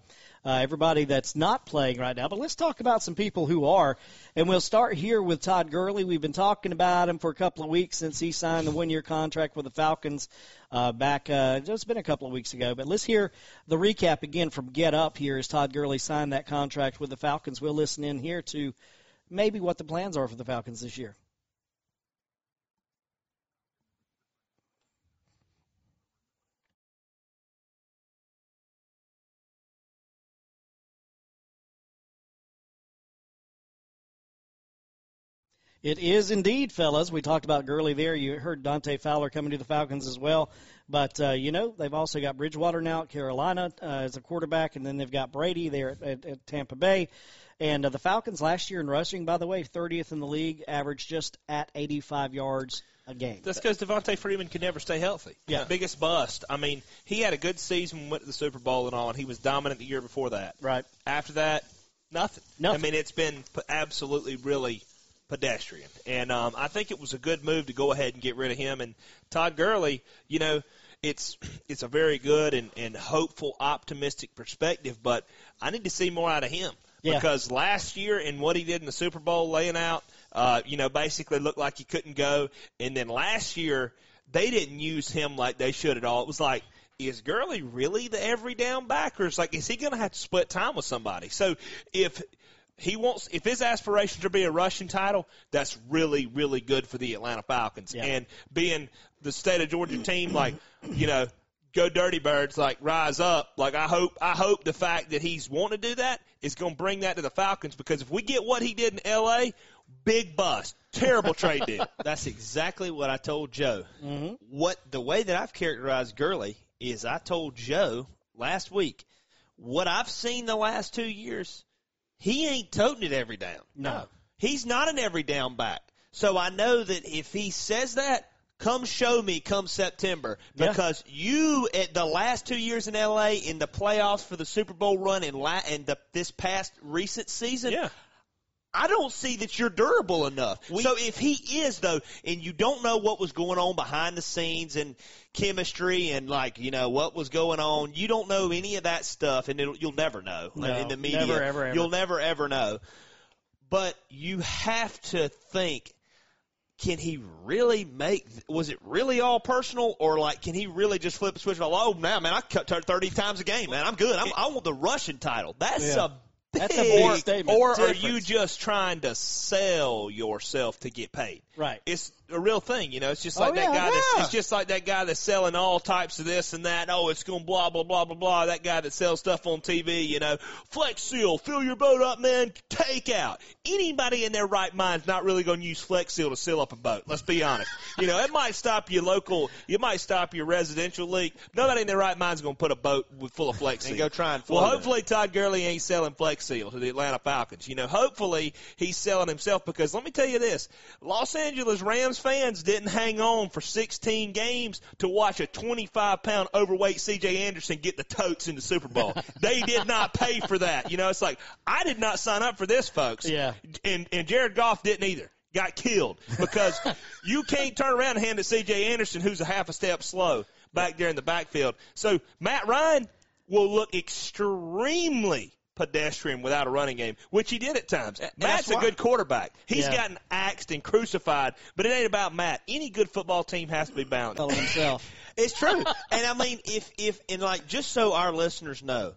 uh, everybody that's not playing right now. But let's talk about some people who are, and we'll start here with Todd Gurley. We've been talking about him for a couple of weeks since he signed the one-year contract with the Falcons uh, back uh, – it's been a couple of weeks ago. But let's hear the recap again from Get Up here as Todd Gurley signed that contract with the Falcons. We'll listen in here to maybe what the plans are for the Falcons this year. It is indeed, fellas. We talked about Gurley there. You heard Dante Fowler coming to the Falcons as well. But, uh, you know, they've also got Bridgewater now at Carolina uh, as a quarterback, and then they've got Brady there at, at, at Tampa Bay. And uh, the Falcons last year in rushing, by the way, thirtieth in the league, averaged just at eighty-five yards a game. That's because Devontae Freeman can never stay healthy. Yeah. The biggest bust. I mean, he had a good season, went to the Super Bowl and all, and he was dominant the year before that. Right. After that, nothing. Nothing. I mean, it's been absolutely really – pedestrian, and um, I think it was a good move to go ahead and get rid of him. And Todd Gurley, you know, it's it's a very good and, and hopeful, optimistic perspective, but I need to see more out of him yeah. because last year and what he did in the Super Bowl laying out, uh, you know, basically looked like he couldn't go, and then last year they didn't use him like they should at all. It was like, is Gurley really the every down back, or is, like, is he going to have to split time with somebody? So if – He wants if his aspirations are to be a rushing title, that's really, really good for the Atlanta Falcons. Yeah. And being the state of Georgia team, like, you know, go Dirty Birds, like, rise up. Like, I hope I hope the fact that he's wanting to do that is going to bring that to the Falcons, because if we get what he did in L A, big bust, terrible trade deal. That's exactly what I told Joe. Mm-hmm. What the way that I've characterized Gurley is I told Joe last week what I've seen the last two years. He ain't toting it every down. No. He's not an every down back. So I know that if he says that, come show me come September. Because yeah. you, at the last two years in L A, in the playoffs for the Super Bowl run and, la- and the, this past recent season, yeah. I don't see that you're durable enough. We, so if he is, though, and you don't know what was going on behind the scenes and chemistry and, like, you know, what was going on, you don't know any of that stuff, and it'll, you'll never know no, in the media. Never, ever, ever. You'll never, ever know. But you have to think, can he really make – was it really all personal, or, like, can he really just flip a switch? Like, oh, man, man, I cut thirty times a game, man. I'm good. I'm, I want the rushing title. That's yeah. a – That's a bold statement. Or are you just trying to sell yourself to get paid? Right. It's a real thing, you know. It's just like oh, that yeah, guy. Yeah. That's, it's just like that guy that's selling all types of this and that. Oh, it's going blah blah blah blah blah. That guy that sells stuff on T V, you know, Flex Seal, fill your boat up, man. Take out. Anybody in their right mind's not really going to use Flex Seal to seal up a boat. Let's be honest. You know, it might stop your local. It might stop your residential leak. Nobody in their right mind's going to put a boat full of Flex Seal. And go try and. Well, hopefully it. Todd Gurley ain't selling Flex Seal to the Atlanta Falcons. You know, hopefully he's selling himself because let me tell you this: Los Angeles Rams fans didn't hang on for sixteen games to watch a twenty-five pound overweight C J. Anderson get the totes in the Super Bowl. They did not pay for that. You know, it's like, I did not sign up for this, folks. Yeah. And, and Jared Goff didn't either. Got killed because you can't turn around and hand to C J. Anderson, who's a half a step slow back there in the backfield. So Matt Ryan will look extremely pedestrian without a running game, which he did at times. And Matt's a good quarterback. He's yeah. gotten axed and crucified, but it ain't about Matt. Any good football team has to be balanced. Oh, himself. It's true. And, I mean, if, if – and, like, just so our listeners know,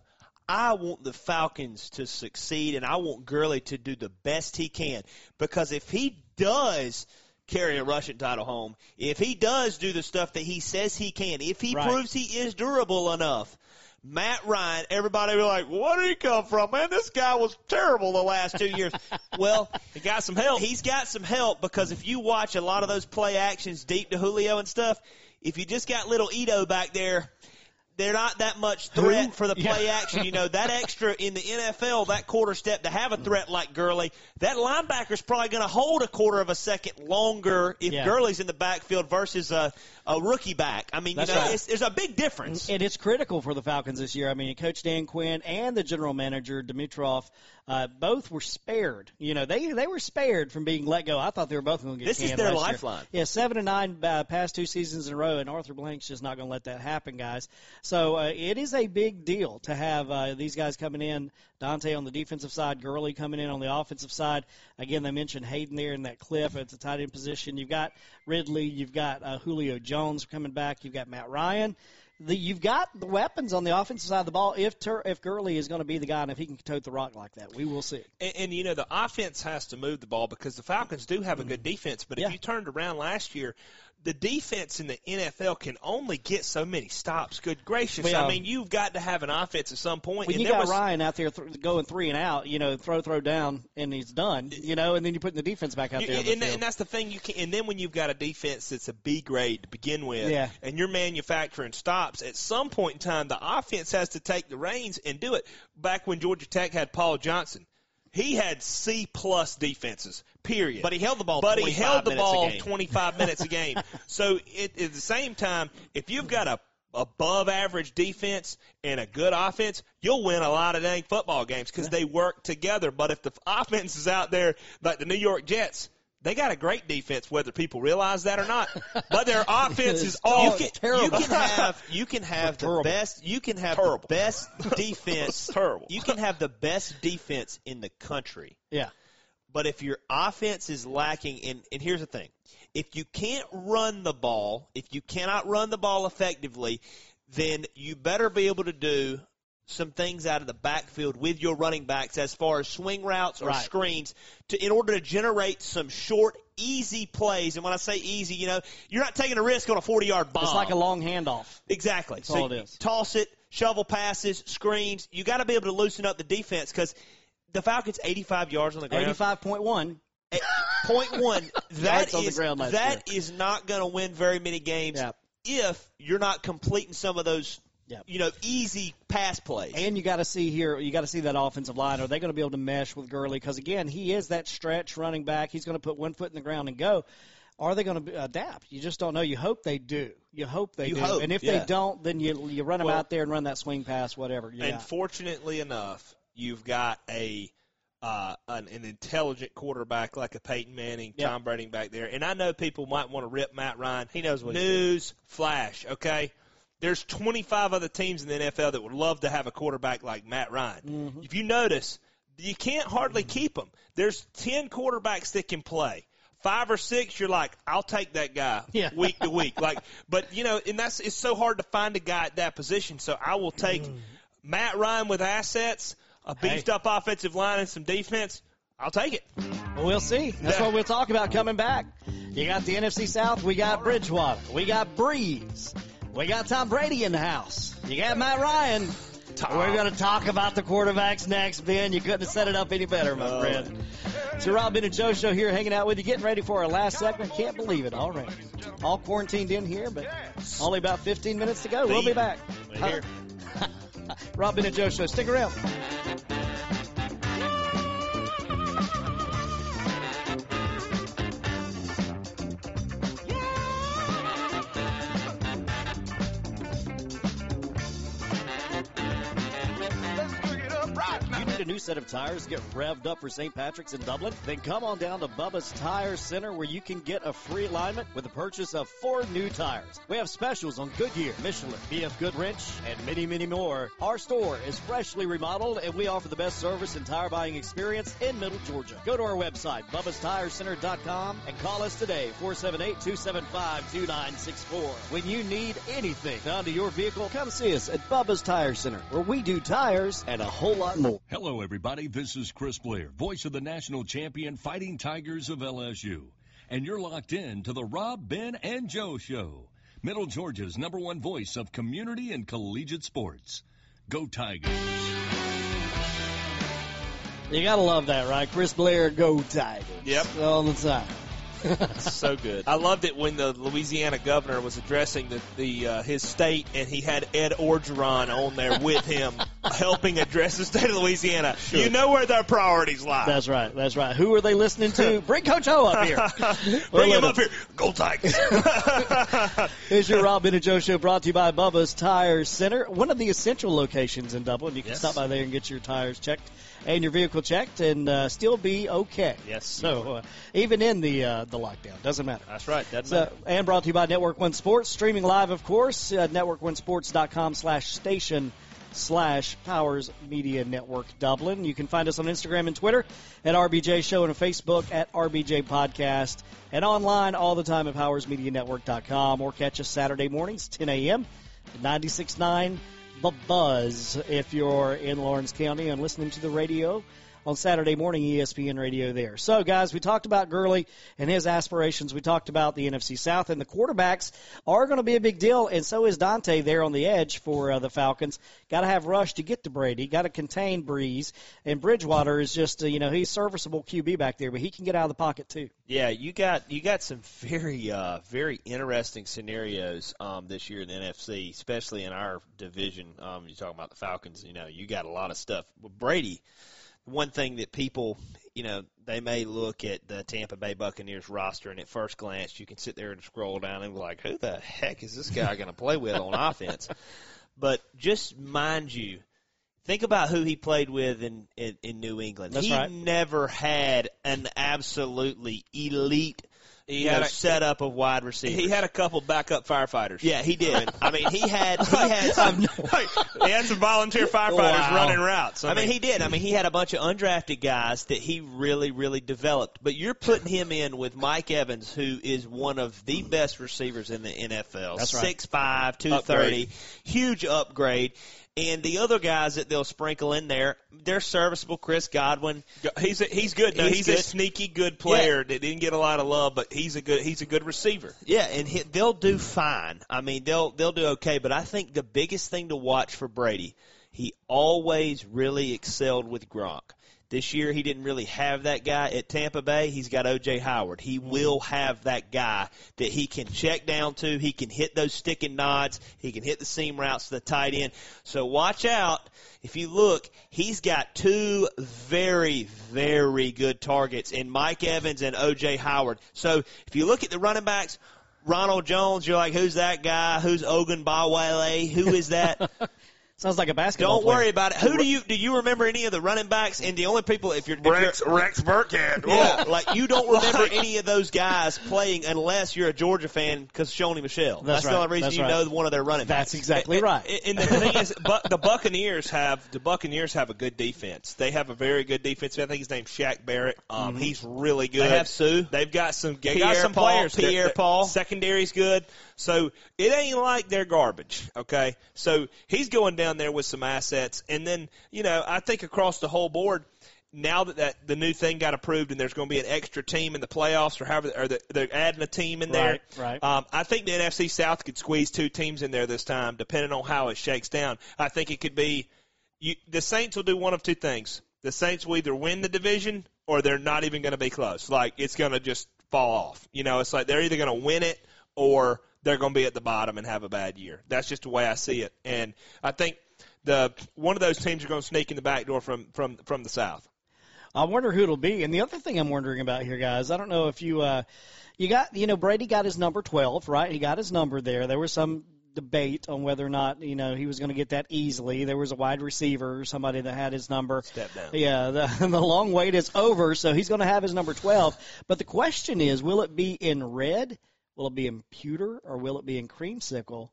I want the Falcons to succeed, and I want Gurley to do the best he can because if he does – carry a rushing title home, if he does do the stuff that he says he can, if he right. proves he is durable enough, Matt Ryan, everybody will be like, well, where did he come from? Man, this guy was terrible the last two years. Well, he got some help. He's got some help because if you watch a lot of those play actions deep to Julio and stuff, if you just got little Ito back there, they're not that much threat Who? for the play yeah. action. You know, that extra in the N F L, that quarter step to have a threat like Gurley, that linebacker's probably going to hold a quarter of a second longer if yeah. Gurley's in the backfield versus a, a rookie back. I mean, That's you know, right. it's, there's a big difference. And it's critical for the Falcons this year. I mean, Coach Dan Quinn and the general manager, Dimitroff, uh, both were spared. You know, they they were spared from being let go. I thought they were both going to get This is their lifeline. Year. Yeah, seven and nine uh, past two seasons in a row, and Arthur Blank's just not going to let that happen, guys. So uh, it is a big deal to have uh, these guys coming in, Dante on the defensive side, Gurley coming in on the offensive side. Again, they mentioned Hayden there in that cliff at the tight end position. You've got Ridley. You've got uh, Julio Jones coming back. You've got Matt Ryan. The, you've got the weapons on the offensive side of the ball if Tur- if Gurley is going to be the guy and if he can tote the rock like that. We will see. And, and, you know, the offense has to move the ball because the Falcons do have a good defense. But yeah. if you turned around last year, the defense in the N F L can only get so many stops. Good gracious. Well, I mean, you've got to have an offense at some point. When and you there got was, Ryan out there th- going three and out, you know, throw, throw down, and he's done, you know, and then you're putting the defense back out you, there. And, the and, and that's the thing. You can, And then when you've got a defense that's a B grade to begin with, yeah. and you're manufacturing stops, at some point in time the offense has to take the reins and do it. Back when Georgia Tech had Paul Johnson, he had C-plus defenses, period. But he held the ball but he held the ball twenty-five minutes a game. So it, at the same time, if you've got a above-average defense and a good offense, you'll win a lot of dang football games because they work together. But if the offense is out there like the New York Jets, they got a great defense, whether people realize that or not. But their offense is all you can, terrible. You can have, you can have the terrible. best. You can have terrible. the best defense. Terrible. You can have the best defense in the country. Yeah. But if your offense is lacking, and, and here's the thing: if you can't run the ball, if you cannot run the ball effectively, then you better be able to do some things out of the backfield with your running backs as far as swing routes or right. screens to in order to generate some short, easy plays. And when I say easy, you know, you're not taking a risk on a forty-yard bomb. It's like a long handoff. Exactly. That's so all it is. Toss it, shovel passes, screens. You got to be able to loosen up the defense because the Falcons, eighty-five yards on the ground. eighty-five point one At point one, that, is, that is not going to win very many games yeah. if you're not completing some of those Yep. you know, easy pass plays. And you got to see here, you got to see that offensive line. Are they going to be able to mesh with Gurley? Because, again, he is that stretch running back. He's going to put one foot in the ground and go. Are they going to adapt? You just don't know. You hope they do. You hope they you do. Hope, and if yeah. they don't, then you you run them well, out there and run that swing pass, whatever. Yeah. And fortunately enough, you've got a uh, an, an intelligent quarterback like a Peyton Manning, yep. Tom Brady back there. And I know people might want to rip Matt Ryan. He knows what News flash, okay? There's twenty-five other teams in the N F L that would love to have a quarterback like Matt Ryan. Mm-hmm. If you notice, you can't hardly mm-hmm. keep them. There's ten quarterbacks that can play. Five or six, you're like, I'll take that guy yeah. week to week. Like, but, you know, and that's it's so hard to find a guy at that position. So I will take mm. Matt Ryan with assets, a beefed-up hey. offensive line, and some defense. I'll take it. We'll see. That's yeah. what we'll talk about coming back. You got the N F C South. We got Bridgewater. We got Breeze. We got Tom Brady in the house. You got Matt Ryan. Tom. We're going to talk about the quarterbacks next, Ben. You couldn't have set it up any better, my oh. friend. It's your Rob, Ben, and Joe show here hanging out with you, getting ready for our last segment. Can't believe it already. All quarantined in here, but only about fifteen minutes to go. We'll be back. Right here. Rob, Ben, and Joe show. Stick around. A new set of tires, get revved up for Saint Patrick's in Dublin? Then come on down to Bubba's Tire Center where you can get a free alignment with the purchase of four new tires. We have specials on Goodyear, Michelin, B F Goodrich, and many, many more. Our store is freshly remodeled and we offer the best service and tire buying experience in Middle Georgia. Go to our website, Bubba's Tire Center dot com, and call us today, four seven eight, two seven five, two nine six four. When you need anything done to your vehicle, come see us at Bubba's Tire Center where we do tires and a whole lot more. Hello. Hello, everybody. This is Chris Blair, voice of the national champion Fighting Tigers of L S U. And you're locked in to the Rob, Ben, and Joe Show, Middle Georgia's number one voice of community and collegiate sports. Go Tigers. You got to love that, right? Chris Blair, go Tigers. Yep. All the time. So good. I loved it when the Louisiana governor was addressing the, the uh, his state, and he had Ed Orgeron on there with him, helping address the state of Louisiana. Sure. You know where their priorities lie. That's right. That's right. Who are they listening to? Bring Coach Ho up here. Bring him up here. Go Tigers. Here's your Rob, Ben, and Joe Show, brought to you by Bubba's Tire Center, one of the essential locations in Dublin. You can yes. stop by there and get your tires checked and your vehicle checked and uh, still be okay. Yes. So uh, even in the uh, the lockdown, doesn't matter. That's right. Doesn't so, matter. And brought to you by Network One Sports, streaming live, of course, uh, network one sports dot com slash station slash Powers Media Network Dublin. You can find us on Instagram and Twitter at R B J Show and on Facebook at R B J Podcast and online all the time at powers media network dot com or catch us Saturday mornings, ten a.m. at ninety-six point nine The Buzz if you're in Lawrence County and listening to the radio on Saturday morning, E S P N radio there. So, guys, we talked about Gurley and his aspirations. We talked about the N F C South, and the quarterbacks are going to be a big deal, and so is Dante there on the edge for uh, the Falcons. Got to have rush to get to Brady. Got to contain Breeze. And Bridgewater is just, uh, you know, he's serviceable Q B back there, but he can get out of the pocket too. Yeah, you got you got some very, uh, very interesting scenarios um, this year in the N F C, especially in our division. Um, you're talking about the Falcons. You know, you got a lot of stuff. But Brady, one thing that people, you know, they may look at the Tampa Bay Buccaneers roster, and at first glance you can sit there and scroll down and be like, who the heck is this guy going to play with on offense? But just mind you, think about who he played with in, in, in New England. That's he right. never had an absolutely elite He had know, a setup of wide receivers. He had a couple backup firefighters. Yeah, he did. I mean, he had he had some he had some volunteer firefighters wow. running routes. I, I mean, mean, he did. I mean, he had a bunch of undrafted guys that he really, really developed. But you're putting him in with Mike Evans, who is one of the best receivers in the N F L. That's right. six five, two thirty, huge upgrade. And the other guys that they'll sprinkle in there, they're serviceable. Chris Godwin, he's a, he's good. No, he's he's good. a sneaky good player yeah. that didn't get a lot of love, but he's a good he's a good receiver. Yeah, and he, they'll do fine. I mean, they'll they'll do okay. But I think the biggest thing to watch for Brady, he always really excelled with Gronk. This year he didn't really have that guy at Tampa Bay. He's got O J. Howard. He will have that guy that he can check down to. He can hit those stick and nods. He can hit the seam routes to the tight end. So watch out. If you look, he's got two very, very good targets in Mike Evans and O J. Howard. So if you look at the running backs, Ronald Jones, you're like, who's that guy? Who's Ogunbowale? Who is that? Sounds like a basketball Don't player. worry about it. Who do you do you remember any of the running backs? And the only people, if you're – Rex, Rex Burkhead. Yeah, like you don't remember any of those guys playing unless you're a Georgia fan because Shoney Michelle. That's, That's right. the only reason That's you right. know one of their running backs. That's exactly and, right. And, and the thing is, bu- the Buccaneers have the Buccaneers have a good defense. They have a very good defense. I think his name's Shaq Barrett. Um, mm-hmm. He's really good. They have Sue. They've got some, they Pierre got some Paul, players. Pierre they're, they're, Paul. Secondary's good. So it ain't like they're garbage, okay? So he's going down there with some assets. And then, you know, I think across the whole board, now that, that the new thing got approved and there's going to be an extra team in the playoffs or however, or the, they're adding a team in there. Right, right. Um, I think the N F C South could squeeze two teams in there this time, depending on how it shakes down. I think it could be you, the Saints will do one of two things. The Saints will either win the division or they're not even going to be close. Like, it's going to just fall off. You know, it's like they're either going to win it or they're going to be at the bottom and have a bad year. That's just the way I see it. And I think the one of those teams are going to sneak in the back door from, from, from the South. I wonder who it'll be. And the other thing I'm wondering about here, guys, I don't know if you uh, – you got – you know, Brady got his number twelve, right? He got his number there. There was some debate on whether or not, you know, he was going to get that easily. There was a wide receiver, somebody that had his number. Step down. Yeah, the, the long wait is over, so he's going to have his number twelve. But the question is, will it be in red, will it be in pewter, or will it be in creamsicle,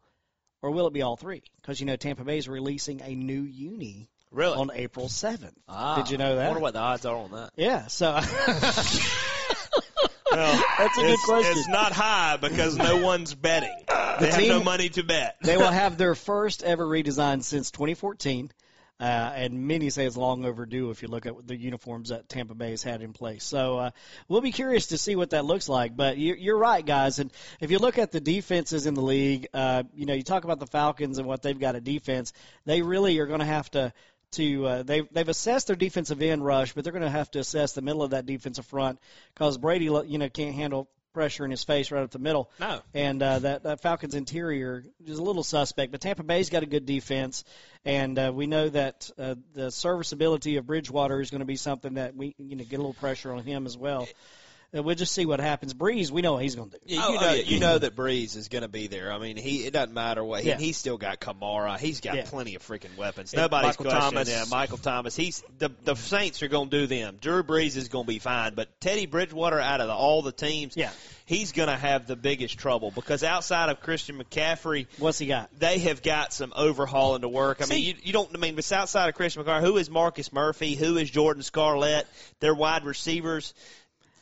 or will it be all three? Because, you know, Tampa Bay is releasing a new uni. Really? On April seventh. Ah, did you know that? I wonder what the odds are on that. Yeah, so. Well, that's a good question. It's not high because no one's betting. Uh, they the have team, no money to bet. They will have their first ever redesign since twenty fourteen, uh, and many say it's long overdue if you look at the uniforms that Tampa Bay's had in place. So uh, we'll be curious to see what that looks like. But you, you're right, guys. And if you look at the defenses in the league, uh, you know, you talk about the Falcons and what they've got at defense. They really are going to have to – To uh, they've, they've assessed their defensive end rush, but they're going to have to assess the middle of that defensive front because Brady, you know, can't handle pressure in his face right up the middle. No. And uh, that, that Falcons interior is a little suspect, but Tampa Bay's got a good defense, and uh, we know that uh, the serviceability of Bridgewater is going to be something that we, you know, get a little pressure on him as well. And we'll just see what happens. Breeze, we know what he's going to do. Yeah, you, oh, know, yeah. you know that Breeze is going to be there. I mean, he it doesn't matter what. He, yeah. He's still got Kamara. He's got yeah. plenty of freaking weapons. Yeah. Nobody's Michael Thomas. Yeah, Michael Thomas. He's the the Saints are going to do them. Drew Brees is going to be fine. But Teddy Bridgewater, out of the, all the teams, yeah. he's going to have the biggest trouble because outside of Christian McCaffrey, what's he got? They have got some overhauling to work. I see, mean, you, you don't. I mean, but outside of Christian McCaffrey, who is Marcus Murphy? Who is Jordan Scarlett? Their wide receivers.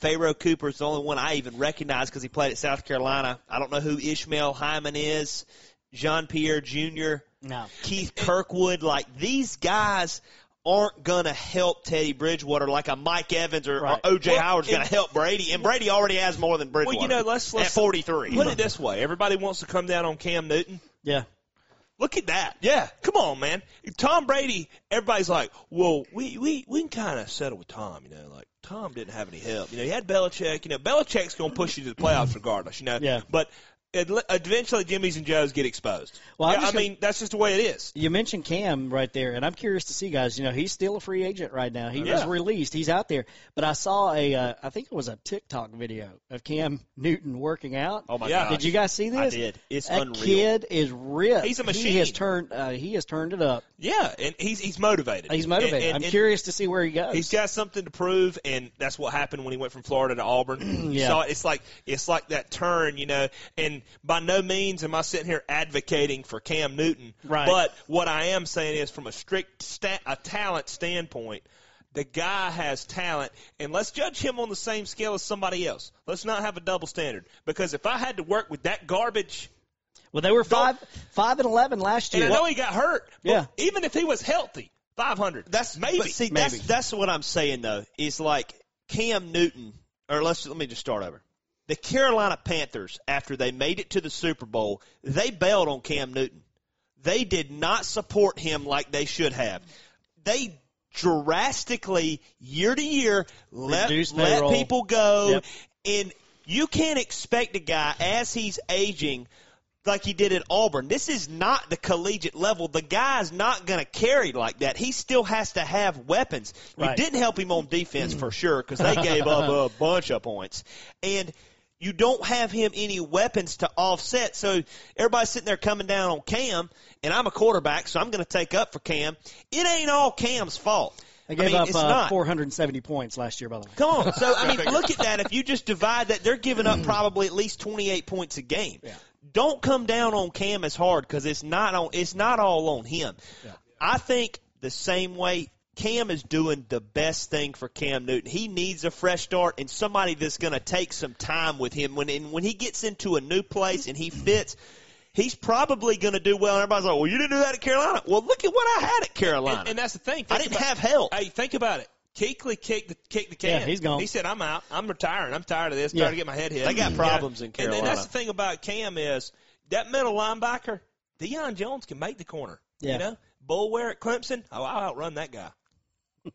Pharaoh Cooper is the only one I even recognize because he played at South Carolina. I don't know who Ishmael Hyman is, Jean-Pierre Junior, no. Keith Kirkwood. Like, these guys aren't going to help Teddy Bridgewater like a Mike Evans or, right. or O J. Well, Howard is going to help Brady, and Brady already has more than Bridgewater well, you know, let's, let's, at forty-three. Put it this way. Everybody wants to come down on Cam Newton. Yeah. Look at that. Yeah. Come on, man. Tom Brady, everybody's like, well, we, we, we can kind of settle with Tom, you know, like. Tom didn't have any help. You know, he had Belichick. You know, Belichick's going to push you to the playoffs regardless, you know. Yeah. But eventually Jimmy's and Joe's get exposed. Well, yeah, I gonna, mean, that's just the way it is. You mentioned Cam right there, and I'm curious to see, guys. You know, he's still a free agent right now. He yeah. was released. He's out there. But I saw a, uh, I think it was a TikTok video of Cam Newton working out. Oh, my yeah. gosh. Did you guys see this? I did. It's that unreal. That kid is ripped. He's a machine. He has turned, uh, he has turned it up. Yeah, and he's he's motivated. He's motivated. And, and, I'm and curious to see where he goes. He's got something to prove, and that's what happened when he went from Florida to Auburn. yeah. So it's like it's like that turn, you know, and by no means am I sitting here advocating for Cam Newton. Right. But what I am saying is from a strict stat, a talent standpoint, the guy has talent, and let's judge him on the same scale as somebody else. Let's not have a double standard because if I had to work with that garbage – Well, they were five, five and eleven last year. And I know he got hurt. But yeah. Even if he was healthy, five hundred. That's maybe. But see, maybe. That's, that's what I'm saying though. Is like Cam Newton, or let's let me just start over. The Carolina Panthers, after they made it to the Super Bowl, they bailed on Cam Newton. They did not support him like they should have. They drastically, year to year, let let people go, yep. and you can't expect a guy as he's aging. Like he did at Auburn. This is not the collegiate level. The guy's not going to carry like that. He still has to have weapons. You right. didn't help him on defense for sure because they gave up a bunch of points. And you don't have him any weapons to offset. So everybody's sitting there coming down on Cam, and I'm a quarterback, so I'm going to take up for Cam. It ain't all Cam's fault. They gave I mean, up it's uh, not. four hundred seventy points last year, by the way. Come on. So, I mean, look at that. If you just divide that, they're giving up probably at least twenty-eight points a game. Yeah. Don't come down on Cam as hard because it's not on. It's not all on him. Yeah. I think the same way Cam is doing the best thing for Cam Newton. He needs a fresh start and somebody that's going to take some time with him. When and when he gets into a new place and he fits, he's probably going to do well. And everybody's like, well, you didn't do that at Carolina. Well, look at what I had at Carolina. And, and that's the thing. Think I didn't about, have help. Hey, think about it. Keekly kicked the, kicked the can. Yeah, he's gone. He said, I'm out. I'm retiring. I'm tired of this. I'm yeah. tired to get my head hit. They got problems yeah. in Carolina. And, and that's the thing about Cam is that middle linebacker, Deion Jones can make the corner. Yeah. You know, Bull Ware at Clemson, oh, I'll outrun that guy.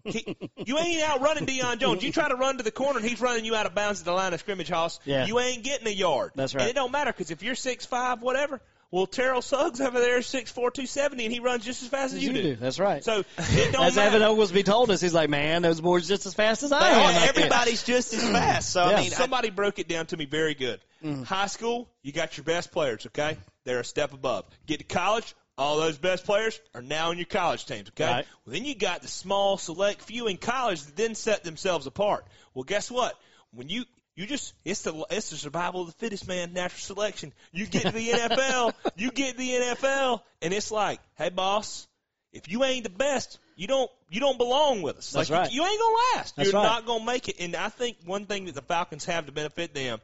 He, you ain't outrunning Deion Jones. You try to run to the corner, and he's running you out of bounds at the line of scrimmage, Hoss. Yeah. You ain't getting a yard. That's right. And it don't matter because if you're six five, whatever, well, Terrell Suggs over there is six four, two seventy, and he runs just as fast as you, you do. do. That's right. So it don't matter. As Evan Oglesby told us, he's like, man, those boys just as fast as I am. Like everybody's that. just as fast. So, yeah. I mean, somebody I, broke it down to me very good. Mm. High school, you got your best players, okay? They're a step above. Get to college. All those best players are now in your college teams, okay? Right. Well, then you got the small, select few in college that then set themselves apart. Well, guess what? When you you just it's the it's the survival of the fittest, man. Natural selection. You get to the N F L, you get to the N F L, and it's like, hey, boss, if you ain't the best, you don't you don't belong with us. That's like, right. You, you ain't gonna last. That's You're right. not gonna make it. And I think one thing that the Falcons have to benefit them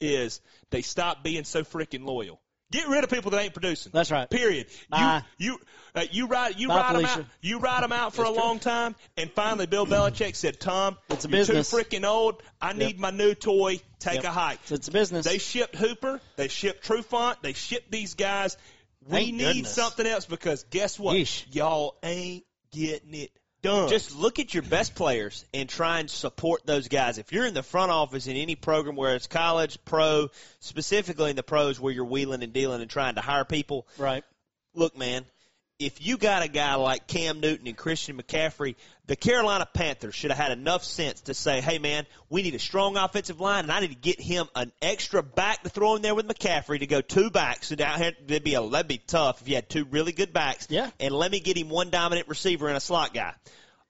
is they stop being so freaking loyal. Get rid of people that ain't producing. That's right. Period. You uh, you uh, you ride you ride Felicia. them out. You ride them out for That's a long true. time, and finally Bill Belichick said, "Tom, it's a you're business. Too freaking old. I need yep. my new toy. Take yep. a hike." It's a business. They shipped Hooper. They shipped Trufant. They shipped these guys. We Thank need goodness. something else because guess what? Yeesh. Y'all ain't getting it done. Just look at your best players and try and support those guys. If you're in the front office in any program, whether it's college, pro, specifically in the pros where you're wheeling and dealing and trying to hire people. Right. Look, man, if you got a guy like Cam Newton and Christian McCaffrey, the Carolina Panthers should have had enough sense to say, hey, man, we need a strong offensive line, and I need to get him an extra back to throw in there with McCaffrey to go two backs. So down here, that'd be, a, that'd be tough if you had two really good backs. Yeah. And let me get him one dominant receiver and a slot guy.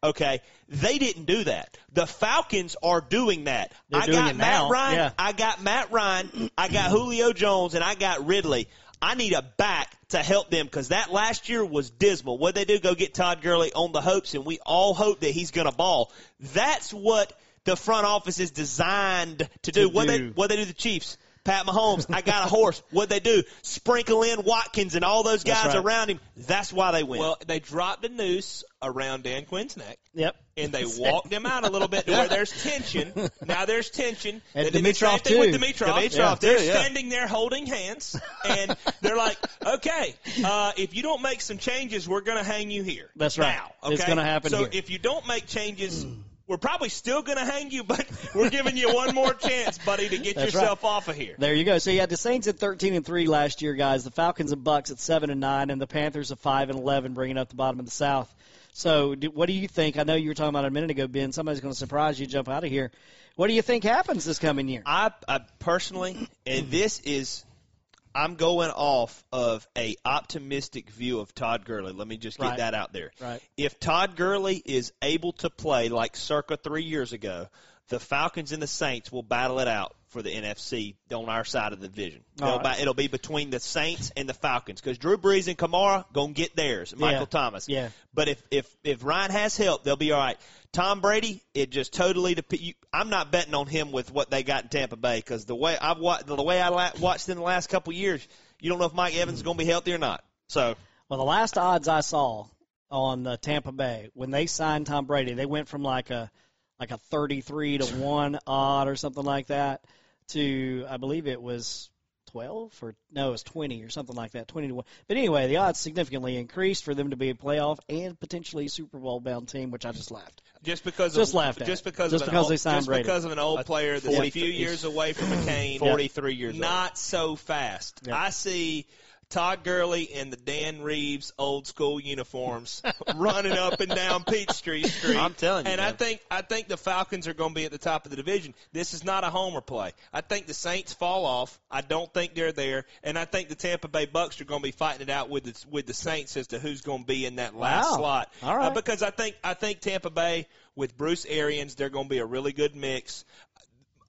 Okay, they didn't do that. The Falcons are doing that. They're I doing got it Matt now. Ryan. Yeah. I got Matt Ryan. I got Julio Jones, and I got Ridley. I need a back to help them because that last year was dismal. What they do, go get Todd Gurley on the hopes, and we all hope that he's going to ball. That's what the front office is designed to do. What they what they do to the Chiefs, Pat Mahomes, I got a horse. What they do, sprinkle in Watkins and all those guys right. around him. That's why they win. Well, they dropped a noose around Dan Quinn's neck. Yep. And they walked him out a little bit to where there's tension. Now there's tension. And they did Dimitroff the same thing too. With Dimitroff. Dimitroff yeah, they're too, yeah. standing there holding hands, and they're like, okay, uh, if you don't make some changes, we're going to hang you here. That's right. Now, okay? It's going to happen So here. If you don't make changes, we're probably still going to hang you, but we're giving you one more chance, buddy, to get That's yourself right. off of here. There you go. So you had the Saints at thirteen and three last year, guys, the Falcons and Bucks at seven and nine, and the Panthers at five and eleven, bringing up the bottom of the South. So do, what do you think? I know you were talking about it a minute ago, Ben. Somebody's going to surprise you, jump out of here. What do you think happens this coming year? I, I personally, and this is, I'm going off of a optimistic view of Todd Gurley. Let me just get right. that out there. Right. If Todd Gurley is able to play like circa three years ago, the Falcons and the Saints will battle it out for the N F C on our side of the division. Right. It'll be between the Saints and the Falcons because Drew Brees and Kamara going to get theirs, and yeah. Michael Thomas. Yeah. But if, if, if Ryan has help, they'll be all right. Tom Brady, it just totally depends. I'm not betting on him with what they got in Tampa Bay because the way I've watched, the way I la- watched in the last couple of years, you don't know if Mike Evans is going to be healthy or not. So, well, the last odds I saw on uh, Tampa Bay, when they signed Tom Brady, they went from like a like a thirty-three to one odd or something like that to, I believe it was twelve or no, it was twenty or something like that, twenty to one. But anyway, the odds significantly increased for them to be a playoff and potentially Super Bowl-bound team, which I just laughed. Just because just of, laughed at. Just because, just of, because, an because, old, just because of an old player that's forty, a few years away from McCain. forty-three years old. Not so fast. Yeah. I see Todd Gurley in the Dan Reeves old school uniforms running up and down Peachtree Street. I'm telling you. And man. I think I think the Falcons are going to be at the top of the division. This is not a homer play. I think the Saints fall off. I don't think they're there. And I think the Tampa Bay Bucs are going to be fighting it out with the, with the Saints as to who's going to be in that last wow. slot. All right. Uh, because I think I think Tampa Bay with Bruce Arians, they're going to be a really good mix.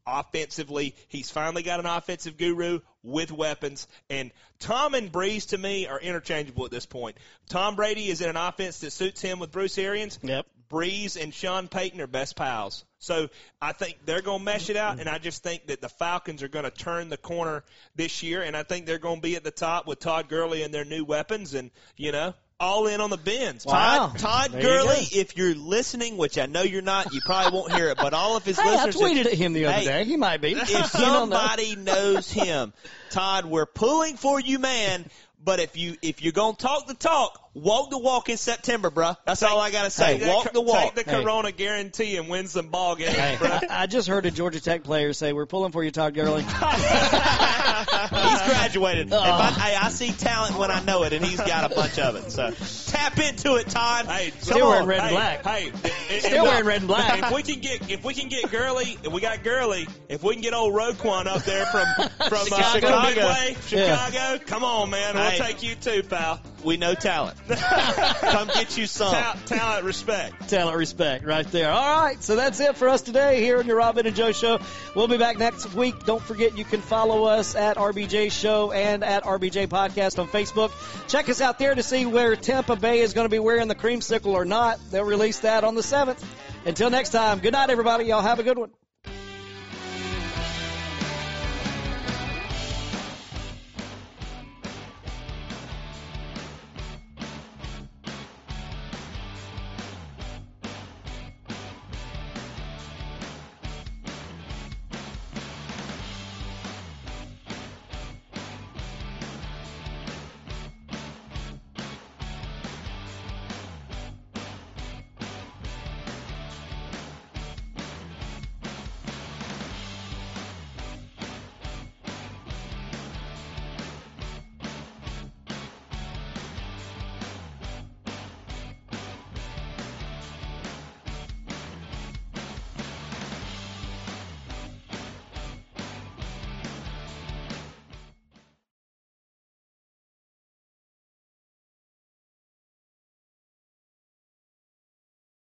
Offensively, he's finally got an offensive guru with weapons, and Tom and Breeze to me are interchangeable at this point. Tom Brady is in an offense that suits him with Bruce Arians. Yep. Breeze and Sean Payton are best pals. So I think they're going to mesh it out, and I just think that the Falcons are going to turn the corner this year, and I think they're going to be at the top with Todd Gurley and their new weapons, and, you know, all in on the Bens. Wow. Todd, Todd Gurley, you if you're listening, which I know you're not, you probably won't hear it, but all of his hey, listeners. I tweeted at him the other hey, day. He might be. If somebody knows him, Todd, we're pulling for you, man. But if, you, if you're going to talk the talk, walk the walk in September, bro. That's take, all I got to say. Hey, walk the walk. Take the hey. Corona guarantee and win some ball games, hey, bro. I, I just heard a Georgia Tech player say, we're pulling for you, Todd Gurley. He's graduated. Uh, if I, I, I see talent when I know it, and he's got a bunch of it. So tap into it, Todd. Hey, still wearing red hey, and black. Hey, if, if, still if, wearing red and black. If we can get, if we can get Gurley, if we got Gurley, if we can get old Roquan up there from from Chicago, uh, Chicago, way, Chicago yeah. come on, man, we'll hey, take you too, pal. We know talent. Come get you some Ta- talent, respect, talent, respect, right there. All right, so that's it for us today here on your Robin and Joe Show. We'll be back next week. Don't forget, you can follow us at R B J Show and at R B J Podcast on Facebook. Check us out there to see where Tampa Bay is going to be wearing the creamsicle or not. They'll release that on the seventh. Until next time, good night, everybody. Y'all have a good one.